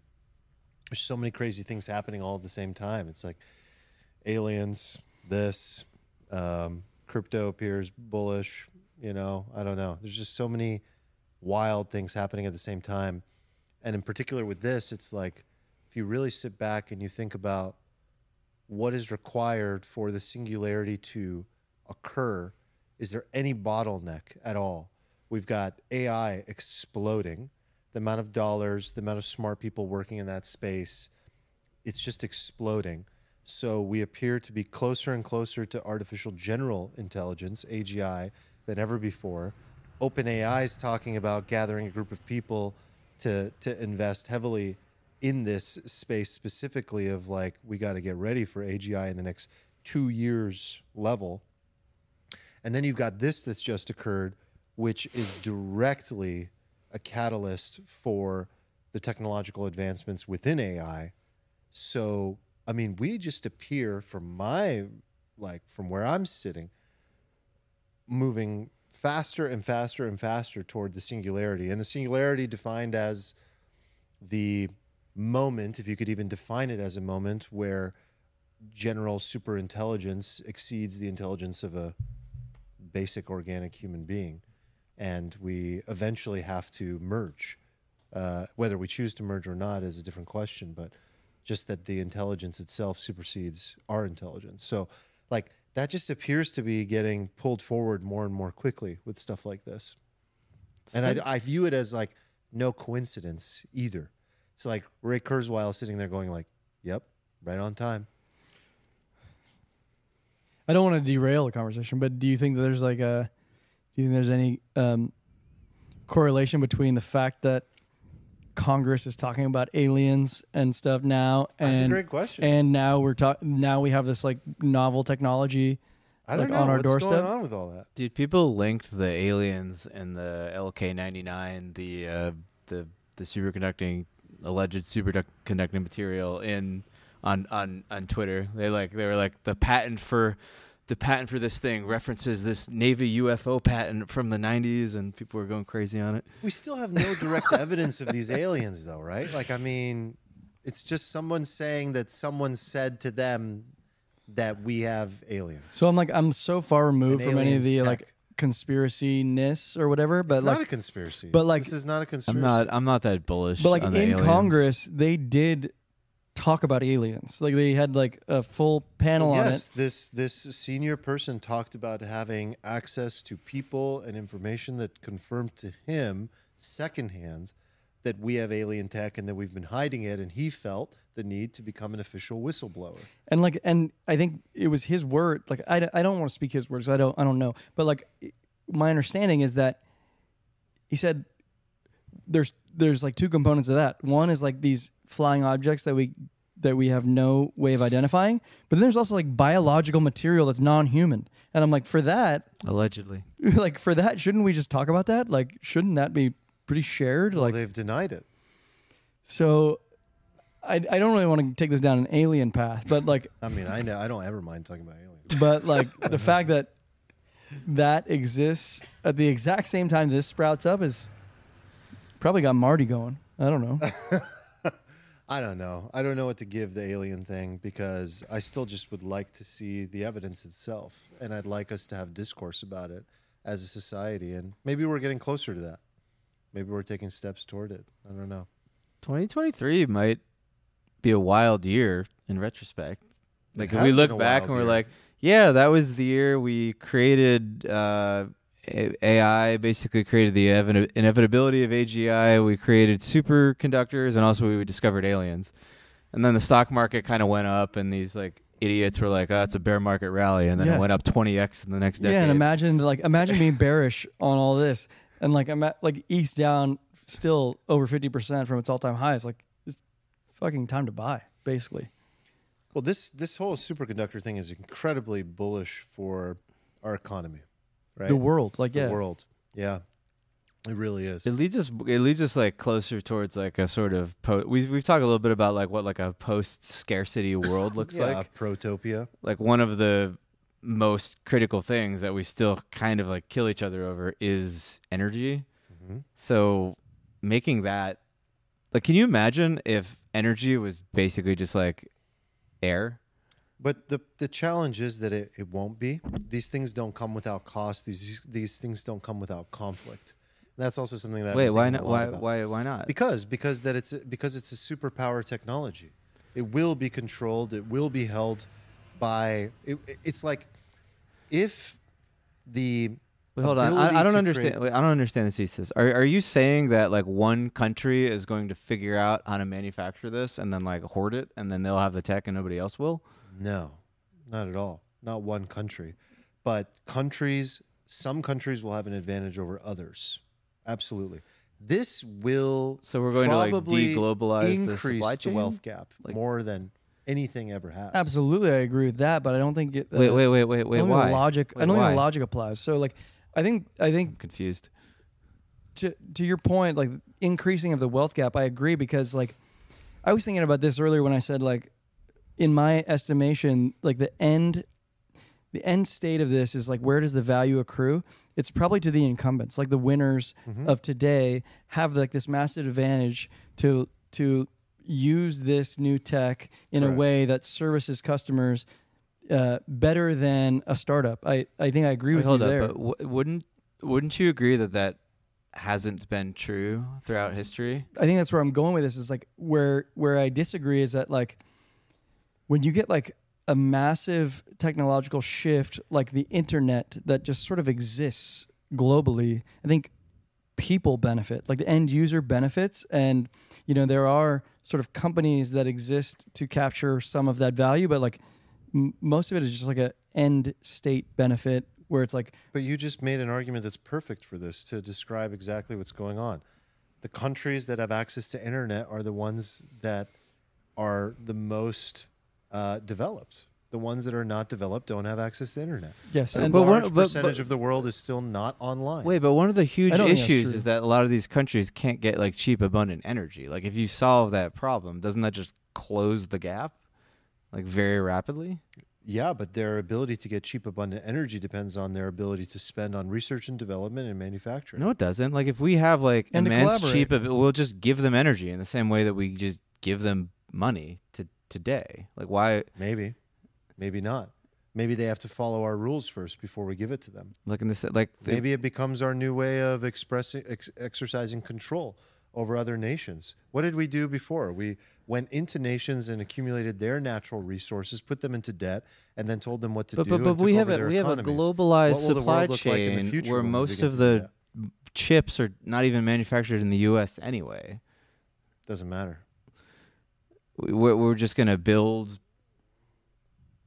there's so many crazy things happening all at the same time. It's like aliens, this, um, crypto appears bullish, you know, I don't know. There's just so many wild things happening at the same time. And in particular with this, it's like if you really sit back and you think about what is required for the singularity to occur, is there any bottleneck at all? We've got A I exploding, the amount of dollars, the amount of smart people working in that space, it's just exploding. So we appear to be closer and closer to artificial general intelligence, A G I, than ever before. OpenAI is talking about gathering a group of people to, to invest heavily in this space specifically of like, we got to get ready for A G I in the next two years level. And then you've got this that's just occurred, which is directly a catalyst for the technological advancements within A I. So, I mean, we just appear from my, like from where I'm sitting, moving faster and faster and faster toward the singularity. And the singularity defined as the moment, if you could even define it as a moment, where general superintelligence exceeds the intelligence of a basic organic human being, and we eventually have to merge. Uh, whether we choose to merge or not is a different question, but just that the intelligence itself supersedes our intelligence. So like that just appears to be getting pulled forward more and more quickly with stuff like this. And I, I view it as like no coincidence either. It's like Ray Kurzweil sitting there going like, yep, right on time. I don't want to derail the conversation, but do you think that there's like a, do you think there's any um, correlation between the fact that Congress is talking about aliens and stuff now? And, that's a great question. And now we're talking. Now we have this like novel technology. I don't like, know on our what's doorstep? going on with all that. Dude, people linked the aliens and the L K ninety-nine, the uh, the the superconducting alleged superconducting material in. On, on on Twitter, they like they were like the patent for the patent for this thing references this Navy U F O patent from the nineties, and people were going crazy on it. We still have no direct evidence of these aliens, though, right? Like, I mean, it's just someone saying that someone said to them that we have aliens. So I'm like, I'm so far removed from any of the tech. like conspiracy-ness or whatever, but it's like, not a conspiracy. But like, this is not a conspiracy. I'm not I'm not that bullish. But like on the in aliens. Congress, they did. talk about aliens. Like they had like a full panel yes, on it. Yes, this this senior person talked about having access to people and information that confirmed to him secondhand that we have alien tech and that we've been hiding it, and he felt the need to become an official whistleblower. And like and I think it was his word. Like I, I don't want to speak his words. I don't I don't know. But like my understanding is that he said there's there's like two components of that. One is like these flying objects that we that we have no way of identifying, but then there's also like biological material that's non-human, and I'm like, for that allegedly, like for that, shouldn't we just talk about that? Like, shouldn't that be pretty shared? Well, like they've denied it, so I I don't really want to take this down an alien path, but like I mean I know I don't ever mind talking about aliens, but like the fact that that exists at the exact same time this sprouts up is probably got Marty going. I don't know. I don't know. I don't know what to give the alien thing, because I still just would like to see the evidence itself, and I'd like us to have discourse about it as a society, and maybe we're getting closer to that. Maybe we're taking steps toward it. I don't know. twenty twenty-three might be a wild year in retrospect. Like, if we look back and we're year. like, yeah, that was the year we created uh, A I, basically created the inevitability of A G I. We created superconductors, and also we discovered aliens. And then the stock market kind of went up, and these like idiots were like, oh, it's a bear market rally. And then yeah. it went up twenty X in the next decade. Yeah, and imagine like imagine being bearish on all this. And like, I'm at, like E T H down still over fifty percent from its all-time highs. Like, it's fucking time to buy, basically. Well, this this whole superconductor thing is incredibly bullish for our economy, right? The world, like the yeah, the world, yeah, it really is. It leads us, it leads us like closer towards like a sort of po we've we've talked a little bit about like what like a post-scarcity world looks yeah, like, protopia. Like one of the most critical things that we still kind of like kill each other over is energy. Mm-hmm. So making that, like, can you imagine if energy was basically just like air? But the the challenge is that it, it won't be. These things don't come without cost. These these things don't come without conflict. And that's also something that wait why not why about. why why not? Because because that it's a, because it's a superpower technology. It will be controlled. It will be held by. It, it's like if the wait, hold on. I, I don't understand. Wait, I don't understand this thesis. Are are you saying that like one country is going to figure out how to manufacture this and then like hoard it, and then they'll have the tech and nobody else will? No, not at all. Not one country, but countries. Some countries will have an advantage over others. Absolutely. This will. So we're going to like de-globalize, increase the, the wealth gap like, more than anything ever has. Absolutely, I agree with that. But I don't think. It, uh, wait, wait, wait, wait, wait. I don't why? Think logic. Wait, I don't why? think the logic applies. So like. I think I think I'm confused. To to your point, like increasing of the wealth gap, I agree, because like I was thinking about this earlier when I said like in my estimation, like the end the end state of this is like, where does the value accrue? It's probably to the incumbents. Like the winners mm-hmm. of today have like this massive advantage to to use this new tech in Correct. a way that services customers Uh, better than a startup. I, I think I agree with Wait, hold you up, there. But w wouldn't wouldn't you agree that that hasn't been true throughout history? I think that's where I'm going with this. Is like where where I disagree is that like when you get like a massive technological shift like the internet that just sort of exists globally, I think people benefit, like the end user benefits, and you know there are sort of companies that exist to capture some of that value, but like. Most of it is just like a end state benefit where it's like... But you just made an argument that's perfect for this to describe exactly what's going on. The countries that have access to internet are the ones that are the most uh, developed. The ones that are not developed don't have access to internet. Yes. A and large but one, but, percentage but, of the world is still not online. Wait, but one of the huge issues is that a lot of these countries can't get like cheap, abundant energy. Like if you solve that problem, doesn't that just close the gap? Like very rapidly? Yeah, but their ability to get cheap, abundant energy depends on their ability to spend on research and development and manufacturing. No, it doesn't. Like if we have like and immense cheap, we'll just give them energy in the same way that we just give them money to today. Like why? Maybe, maybe not. Maybe they have to follow our rules first before we give it to them. Like in this, like the, maybe it becomes our new way of expressing, ex exercising control over other nations. What did we do before? We went into nations and accumulated their natural resources, put them into debt, and then told them what to but, do. But, but we have a, we have a globalized supply chain like where most of the chips are not even manufactured in the U S anyway. Doesn't matter. We're, we're just going to build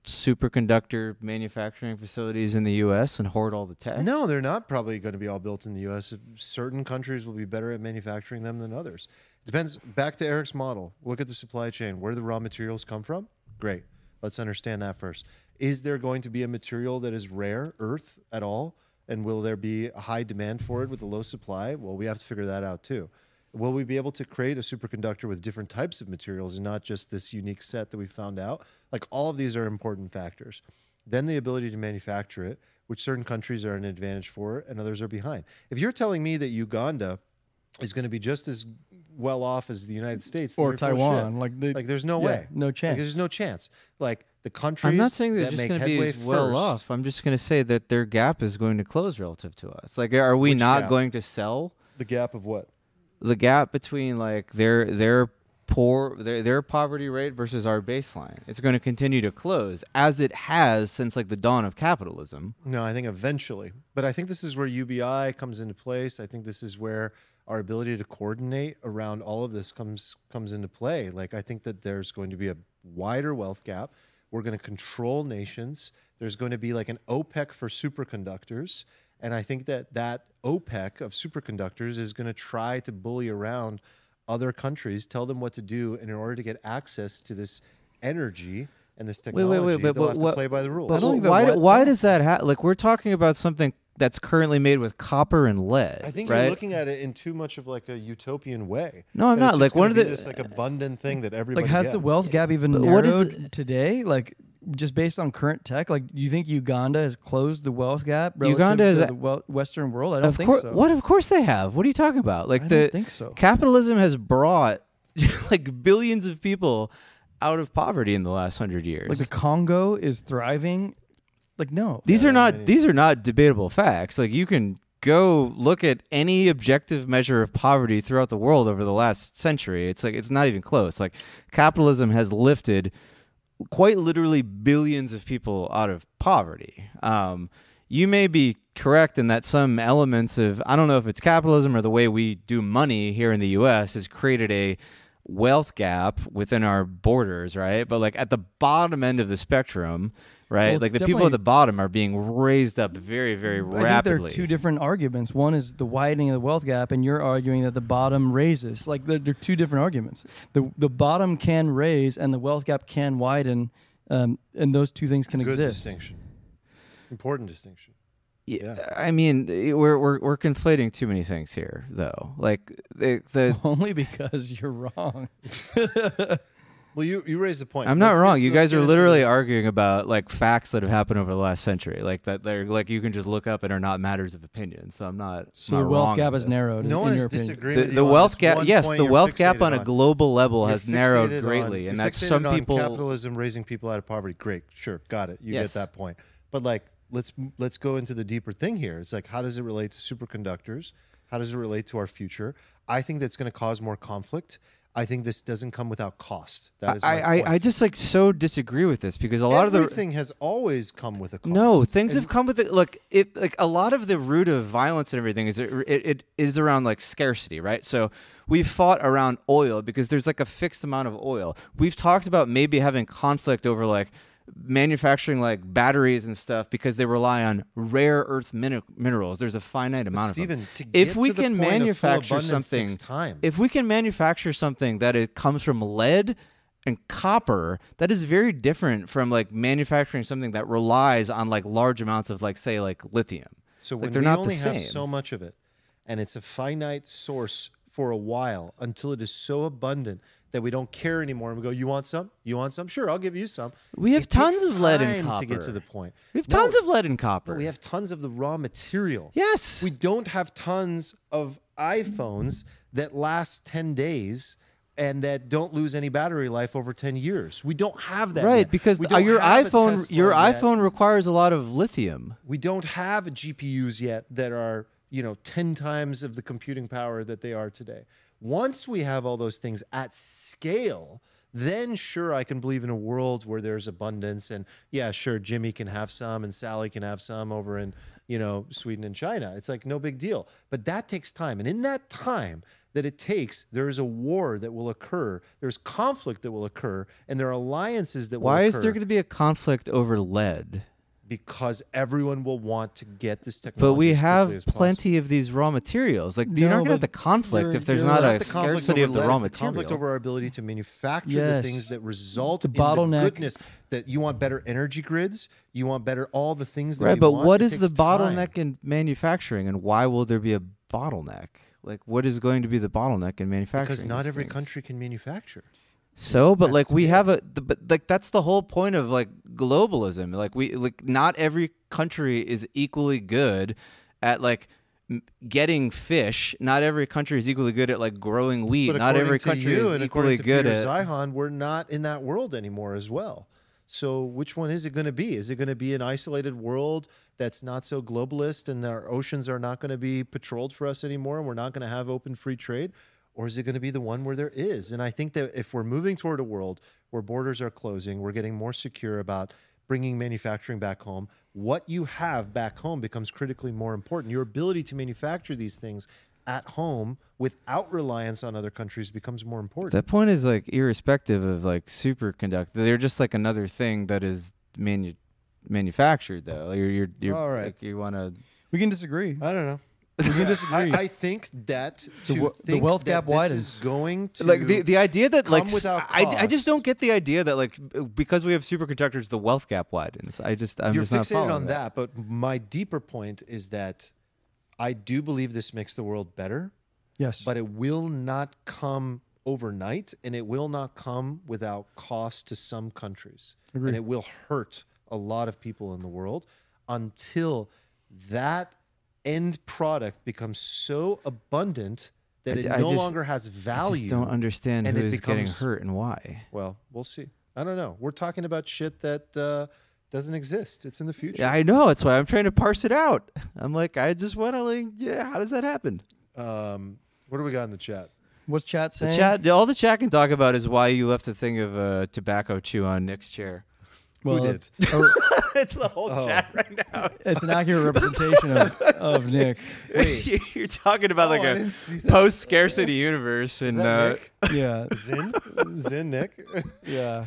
superconductor manufacturing facilities in the U S and hoard all the tech? No, they're not probably going to be all built in the U S Certain countries will be better at manufacturing them than others. Depends. Back to Eric's model. Look at the supply chain. Where do the raw materials come from? Great. Let's understand that first. Is there going to be a material that is rare earth at all? And will there be a high demand for it with a low supply? Well, we have to figure that out too. Will we be able to create a superconductor with different types of materials and not just this unique set that we found out? Like all of these are important factors. Then the ability to manufacture it, which certain countries are an advantage for and others are behind. If you're telling me that Uganda is going to be just as well off as the United States or Taiwan. Like, they, like, there's no yeah, way, no chance. Like, there's no chance. Like the countries. I'm not saying they're that just going to be well first, off. I'm just going to say that their gap is going to close relative to us. Like, are we Which not gap? going to sell the gap of what? The gap between like their their poor their their poverty rate versus our baseline. It's going to continue to close as it has since like the dawn of capitalism. No, I think eventually. But I think this is where U B I comes into place. I think this is where our ability to coordinate around all of this comes comes into play. Like, I think that there's going to be a wider wealth gap. We're going to control nations. There's going to be like an OPEC for superconductors. And I think that that OPEC of superconductors is going to try to bully around other countries, tell them what to do, and in order to get access to this energy and this technology, wait, wait, wait, but, they'll but, have what, to play by the rules. But well, why, what, why does that happen? Like, we're talking about something that's currently made with copper and lead. I think right? you're looking at it in too much of like a utopian way. No, I'm not. Like, one of the this like abundant thing that everybody like has gets. The wealth gap even but narrowed today? Like, just based on current tech, like, do you think Uganda has closed the wealth gap relative Uganda to that, the Western world? I don't think so. What? Of course they have. What are you talking about? Like, I the don't think so. Capitalism has brought like billions of people out of poverty in the last hundred years. Like the Congo is thriving. Like, no, these are not these are not debatable facts. Like, you can go look at any objective measure of poverty throughout the world over the last century. It's like, it's not even close. Like, capitalism has lifted quite literally billions of people out of poverty. Um, you may be correct in that some elements of, I don't know if it's capitalism or the way we do money here in the U S has created a wealth gap within our borders, right? But like at the bottom end of the spectrum, right? Well, like the people at the bottom are being raised up very, very rapidly. I think there are two different arguments. One is the widening of the wealth gap, and you're arguing that the bottom raises. Like, they're, they're two different arguments. The the bottom can raise, and the wealth gap can widen, um, and those two things can Good exist. Good distinction. Important distinction. Yeah, yeah. I mean, we're we're we're conflating too many things here, though. Like the, the only because you're wrong. Well, you, you raised the point. I'm not wrong. You guys are literally arguing about like facts that have happened over the last century, like that they're like you can just look up and are not matters of opinion. So I'm not. So the wealth gap is narrowed. No one is disagreeing. The wealth gap, yes, the wealth gap on a global level has narrowed greatly, and that's some people. Capitalism raising people out of poverty. Great, sure, got it. You get that point. But like, let's let's go into the deeper thing here. It's like, how does it relate to superconductors? How does it relate to our future? I think that's going to cause more conflict. I think this doesn't come without cost. That is my I, point. I I just like so disagree with this because a lot Everything of the Everything has always come with a cost. No, things and have come with it. Look, it like a lot of the root of violence and everything is it, it, it is around like scarcity, right? So we've fought around oil because there's like a fixed amount of oil. We've talked about maybe having conflict over like manufacturing like batteries and stuff because they rely on rare earth min minerals. There's a finite amount Steven, of them. To if we to can manufacture something, time. if we can manufacture something that it comes from lead and copper, that is very different from like manufacturing something that relies on like large amounts of like say like lithium. So when like, they're we not only the same. Have so much of it, and it's a finite source for a while until it is so abundant that we don't care anymore, and we go, you want some? You want some? Sure, I'll give you some. We have it tons of lead and copper. To get to the point. We have no, tons of lead and copper. We have tons of the raw material. Yes. We don't have tons of iPhones that last ten days and that don't lose any battery life over ten years. We don't have that. Right, yet. because the, your iPhone your yet. iPhone requires a lot of lithium. We don't have G P Us yet that are, you know, ten times of the computing power that they are today. Once we have all those things at scale, then sure, I can believe in a world where there's abundance. And yeah, sure, Jimmy can have some and Sally can have some over in, you know, Sweden and China. It's like no big deal. But that takes time. And in that time that it takes, there is a war that will occur. There's conflict that will occur. And there are alliances that will occur. Why is there going to be a conflict over lead? Because everyone will want to get this technology. But we have plenty of these raw materials. Like, you're not going to have the conflict if there's not a scarcity of the raw material. There's conflict over our ability to manufacture the things that result in the goodness. That you want better energy grids, you want better all the things that we want. Right, but what is the bottleneck in manufacturing, and why will there be a bottleneck? Like, what is going to be the bottleneck in manufacturing? Because not every country can manufacture. So, but like we have a, but like that's the whole point of like globalism. Like we, like not every country is equally good at like getting fish. Not every country is equally good at like growing wheat. But not every country you, is equally good Peter at Zihan, we're not in that world anymore as well. So which one is it going to be? Is it going to be an isolated world that's not so globalist and our oceans are not going to be patrolled for us anymore and we're not going to have open free trade? Or is it going to be the one where there is? And I think that if we're moving toward a world where borders are closing, we're getting more secure about bringing manufacturing back home, what you have back home becomes critically more important. Your ability to manufacture these things at home without reliance on other countries becomes more important. That point is like irrespective of like superconductor. They're just like another thing that is manu manufactured though. You're, you're, you're, All right. Like you want to... We can disagree. I don't know. We can disagree. I, I think that to the, think the wealth that gap widens is going to like the the idea that like I, I just don't get the idea that like because we have superconductors the wealth gap widens. I just I'm You're just not following on that. that. But my deeper point is that I do believe this makes the world better. Yes, but it will not come overnight, and it will not come without cost to some countries, Agreed. and it will hurt a lot of people in the world until that end product becomes so abundant that it I no just, longer has value. I just don't understand who's becomes, getting hurt and why. Well, we'll see. I don't know. We're talking about shit that uh, doesn't exist. It's in the future. Yeah, I know. That's why I'm trying to parse it out. I'm like, I just want to like, yeah, how does that happen? Um, what do we got in the chat? What's chat saying? The chat, all the chat can talk about is why you left a thing of uh, tobacco chew on Nick's chair. Well, Who did? It's, or, it's the whole oh. chat right now. It's, it's an accurate representation of, of Nick. Wait. You're talking about oh, like I a post-scarcity yeah. universe. And uh, Nick? Yeah. Zin? Zin Nick? Yeah.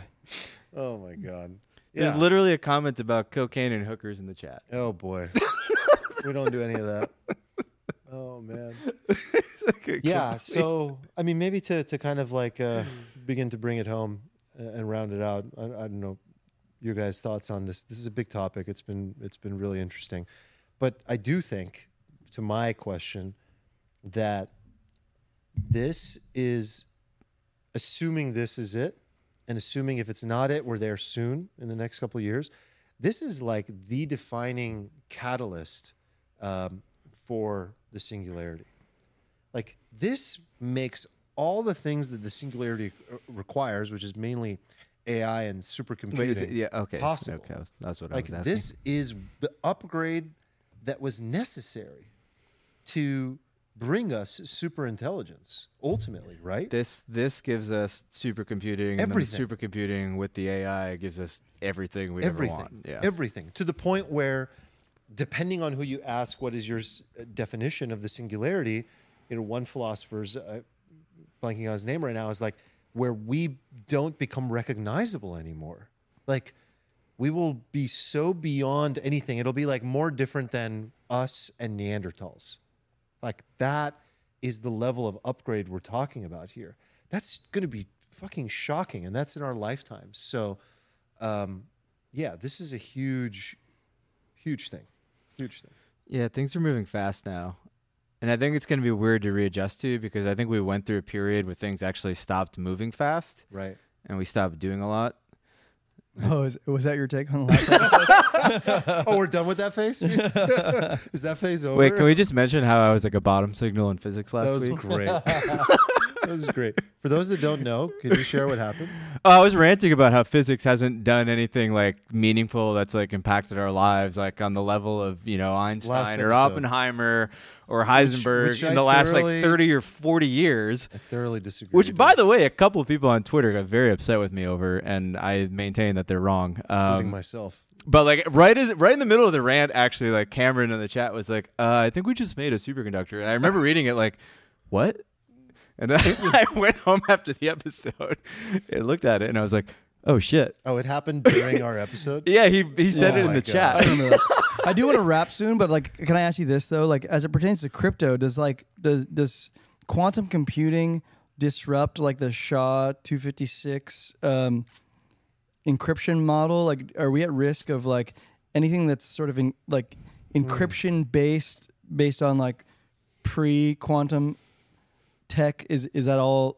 Oh, my God. Yeah. There's literally a comment about cocaine and hookers in the chat. Oh, boy. We don't do any of that. Oh, man. Okay, yeah, cool. So, I mean, maybe to, to kind of like uh, begin to bring it home and round it out, I, I don't know. Your guys' thoughts on this. This is a big topic. It's been it's been really interesting. But I do think, to my question, that this is, assuming this is it, and assuming if it's not it, we're there soon in the next couple of years, this is like the defining catalyst um, for the singularity. Like this makes all the things that the singularity requires, which is mainly A I and supercomputing. Wait, is it, yeah, okay. Possible. Okay, that's what I like, was asking. This is the upgrade that was necessary to bring us superintelligence, ultimately, right? This this gives us supercomputing. Everything. And then supercomputing with the A I gives us everything we everything. ever want. Yeah. Everything. To the point where, depending on who you ask, what is your definition of the singularity? You know, one philosopher's uh, blanking on his name right now is like, where we don't become recognizable anymore. Like, we will be so beyond anything. It'll be like more different than us and Neanderthals. Like, that is the level of upgrade we're talking about here. That's going to be fucking shocking, and that's in our lifetimes. So, um, yeah, this is a huge, huge thing. Huge thing. Yeah, things are moving fast now. And I think it's going to be weird to readjust to because I think we went through a period where things actually stopped moving fast. Right. And we stopped doing a lot. Oh, is, was that your take on the last episode? Oh, we're done with that phase? Is that phase over? Wait, can we just mention how I was like a bottom signal in physics last week? That was great. That was great. For those that don't know, could you share what happened? Oh, I was ranting about how physics hasn't done anything like meaningful that's like impacted our lives, like on the level of, you know, Einstein or Oppenheimer or Heisenberg, which, which in the I last like thirty or forty years. I thoroughly disagree. Which, by the way, a couple of people on Twitter got very upset with me over, and I maintain that they're wrong. Um, Including myself. But like right as right in the middle of the rant, actually, like Cameron in the chat was like, uh, I think we just made a superconductor. And I remember reading it like, what? And I, I went home after the episode and looked at it, and I was like, oh, shit. Oh, it happened during our episode? Yeah, he, he said oh it in the God. chat. I don't know. I do want to wrap soon, but, like, can I ask you this, though? Like, as it pertains to crypto, does, like, does, does quantum computing disrupt, like, the S H A two fifty-six um, encryption model? Like, are we at risk of, like, anything that's sort of, in, like, encryption-based, based on, like, pre-quantum tech, is is that all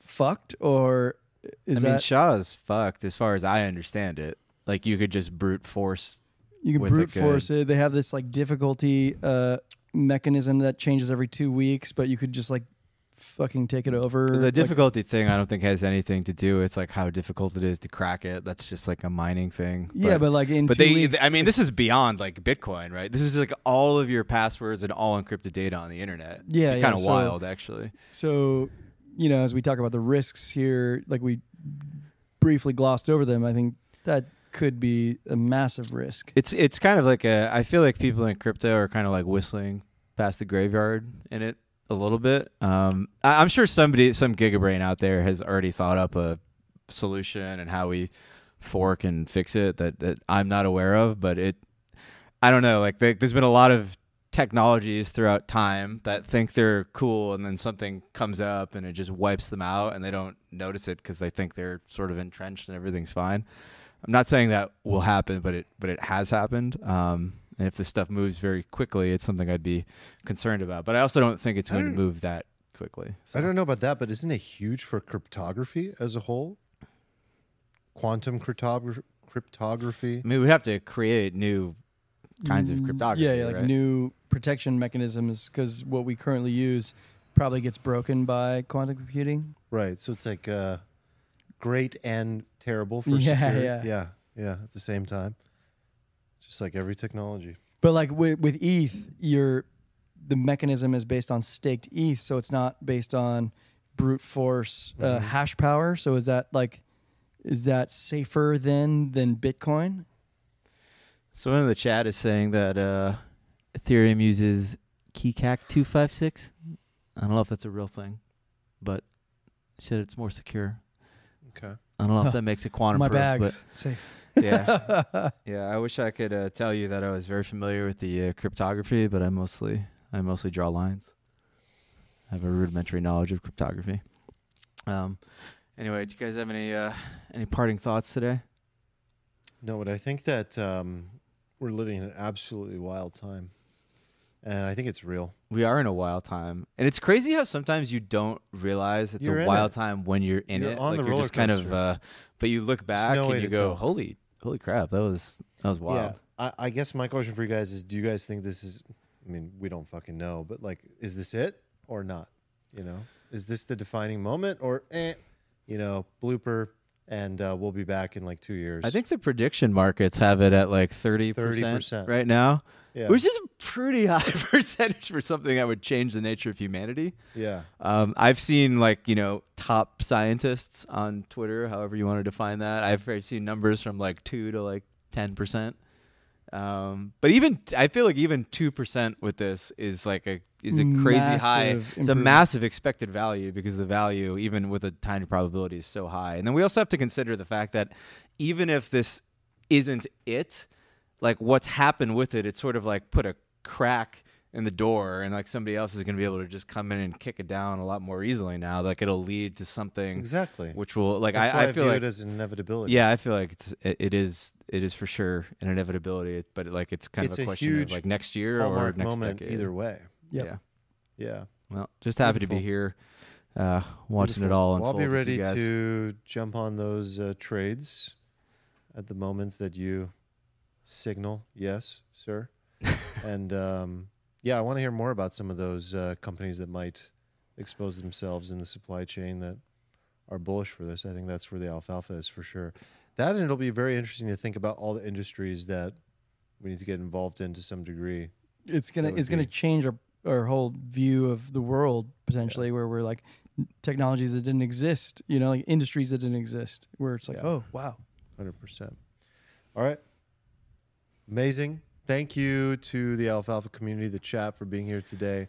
fucked? Or is I mean, that S H A is fucked as far as I understand it. Like, you could just brute force you can brute force it. They have this like difficulty uh mechanism that changes every two weeks, but you could just like fucking take it over. The difficulty like, thing I don't think has anything to do with like how difficult it is to crack it. That's just like a mining thing. Yeah, but, but like in but two they, weeks, I mean, this is beyond like Bitcoin, right? This is like all of your passwords and all encrypted data on the internet. Yeah, yeah, kind of so, wild actually. So, you know, as we talk about the risks here, like we briefly glossed over them. I think that could be a massive risk. It's it's kind of like a. I feel like people in crypto are kind of like whistling past the graveyard in it a little bit. Um, I, I'm sure somebody, some gigabrain out there has already thought up a solution and how we fork and fix it that, that I'm not aware of. But it, I don't know. Like they, there's been a lot of technologies throughout time that think they're cool, and then something comes up and it just wipes them out, and they don't notice it because they think they're sort of entrenched and everything's fine. I'm not saying that will happen, but it but it has happened. Um, and if this stuff moves very quickly, it's something I'd be concerned about. But I also don't think it's going to move that quickly. So. I don't know about that, but isn't it huge for cryptography as a whole? Quantum cryptography? cryptography? I mean, we'd have to create new kinds of cryptography, Yeah, yeah like right? new protection mechanisms, because what we currently use probably gets broken by quantum computing. Right, so it's like... Uh Great and terrible for yeah, security. Yeah, yeah, yeah. At the same time, just like every technology. But like with, with E T H, your the mechanism is based on staked E T H, so it's not based on brute force uh, mm-hmm. hash power. So is that like, is that safer than than Bitcoin? Someone in the chat is saying that uh, Ethereum uses Keycac two five six. I don't know if that's a real thing, but said it's more secure. Okay. I don't know if that makes it quantum proof. My bag's safe. Yeah, yeah. I wish I could uh, tell you that I was very familiar with the uh, cryptography, but I mostly, I mostly draw lines. I have a rudimentary knowledge of cryptography. Um. Anyway, do you guys have any uh, any parting thoughts today? No, but I think that um, we're living in an absolutely wild time, and I think it's real. We are in a wild time, and it's crazy how sometimes you don't realize it's you're a wild it. time when you're in you're it. On like the you're roller just coaster. kind of, uh, but you look back no and you go, tell. "Holy, holy crap! That was that was wild." Yeah, I, I guess my question for you guys is: do you guys think this is? I mean, we don't fucking know, but like, is this it or not? You know, is this the defining moment or, eh, you know, blooper? And uh, we'll be back in like two years. I think the prediction markets have it at like thirty percent right now, yeah. which is a pretty high percentage for something that would change the nature of humanity. Yeah. Um, I've seen like, you know, top scientists on Twitter, however you want to define that. I've, I've seen numbers from like two to like ten percent. Um, but even I feel like even two percent with this is like a is a crazy massive high. It's a massive expected value because the value, even with a tiny probability, is so high. And then we also have to consider the fact that even if this isn't it, like what's happened with it, it's sort of like put a crack in the door, and like somebody else is going to be able to just come in and kick it down a lot more easily now. Like it'll lead to something exactly, which will like That's I, why I feel I view like it as an inevitability. Yeah, I feel like it's, it, it is it is for sure an inevitability, but like it's kind it's of a, a question of like next year or next moment, decade. Either way. Yep. Yeah. Yeah. Well, just happy Beautiful. to be here uh, watching Beautiful. it all unfold. Well, I'll be ready to jump on those uh, trades at the moment that you signal. Yes, sir. and um, yeah, I want to hear more about some of those uh, companies that might expose themselves in the supply chain that are bullish for this. I think that's where the alfalfa is for sure. That, and it'll be very interesting to think about all the industries that we need to get involved in to some degree. It's gonna it's be. gonna change our our whole view of the world, potentially, yeah. where we're like technologies that didn't exist, you know, like industries that didn't exist, where it's like, yeah. oh, wow. one hundred percent. All right. Amazing. Thank you to the Alfalfa community, the chat, for being here today.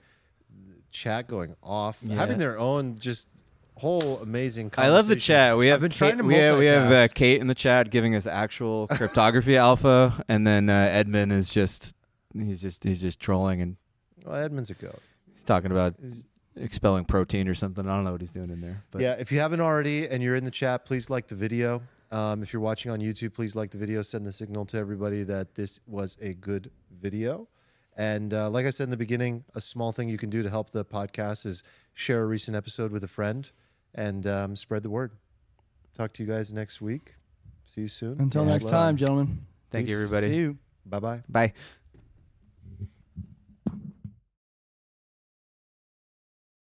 The chat going off, yeah. having their own just whole amazing conversation. I love the chat. We have I've been Kate, trying to we have, we have uh, Kate in the chat giving us actual cryptography alpha, and then uh, Edmund is just, he's just, he's just trolling and... Well, Edmund's a goat. He's talking about Is, expelling protein or something. I don't know what he's doing in there. But. Yeah, if you haven't already and you're in the chat, please like the video. Um, if you're watching on YouTube, please like the video. Send the signal to everybody that this was a good video. And uh, like I said in the beginning, a small thing you can do to help the podcast is share a recent episode with a friend and um, spread the word. Talk to you guys next week. See you soon. Until next time, gentlemen. Thank you, everybody. See you. Bye-bye. Bye.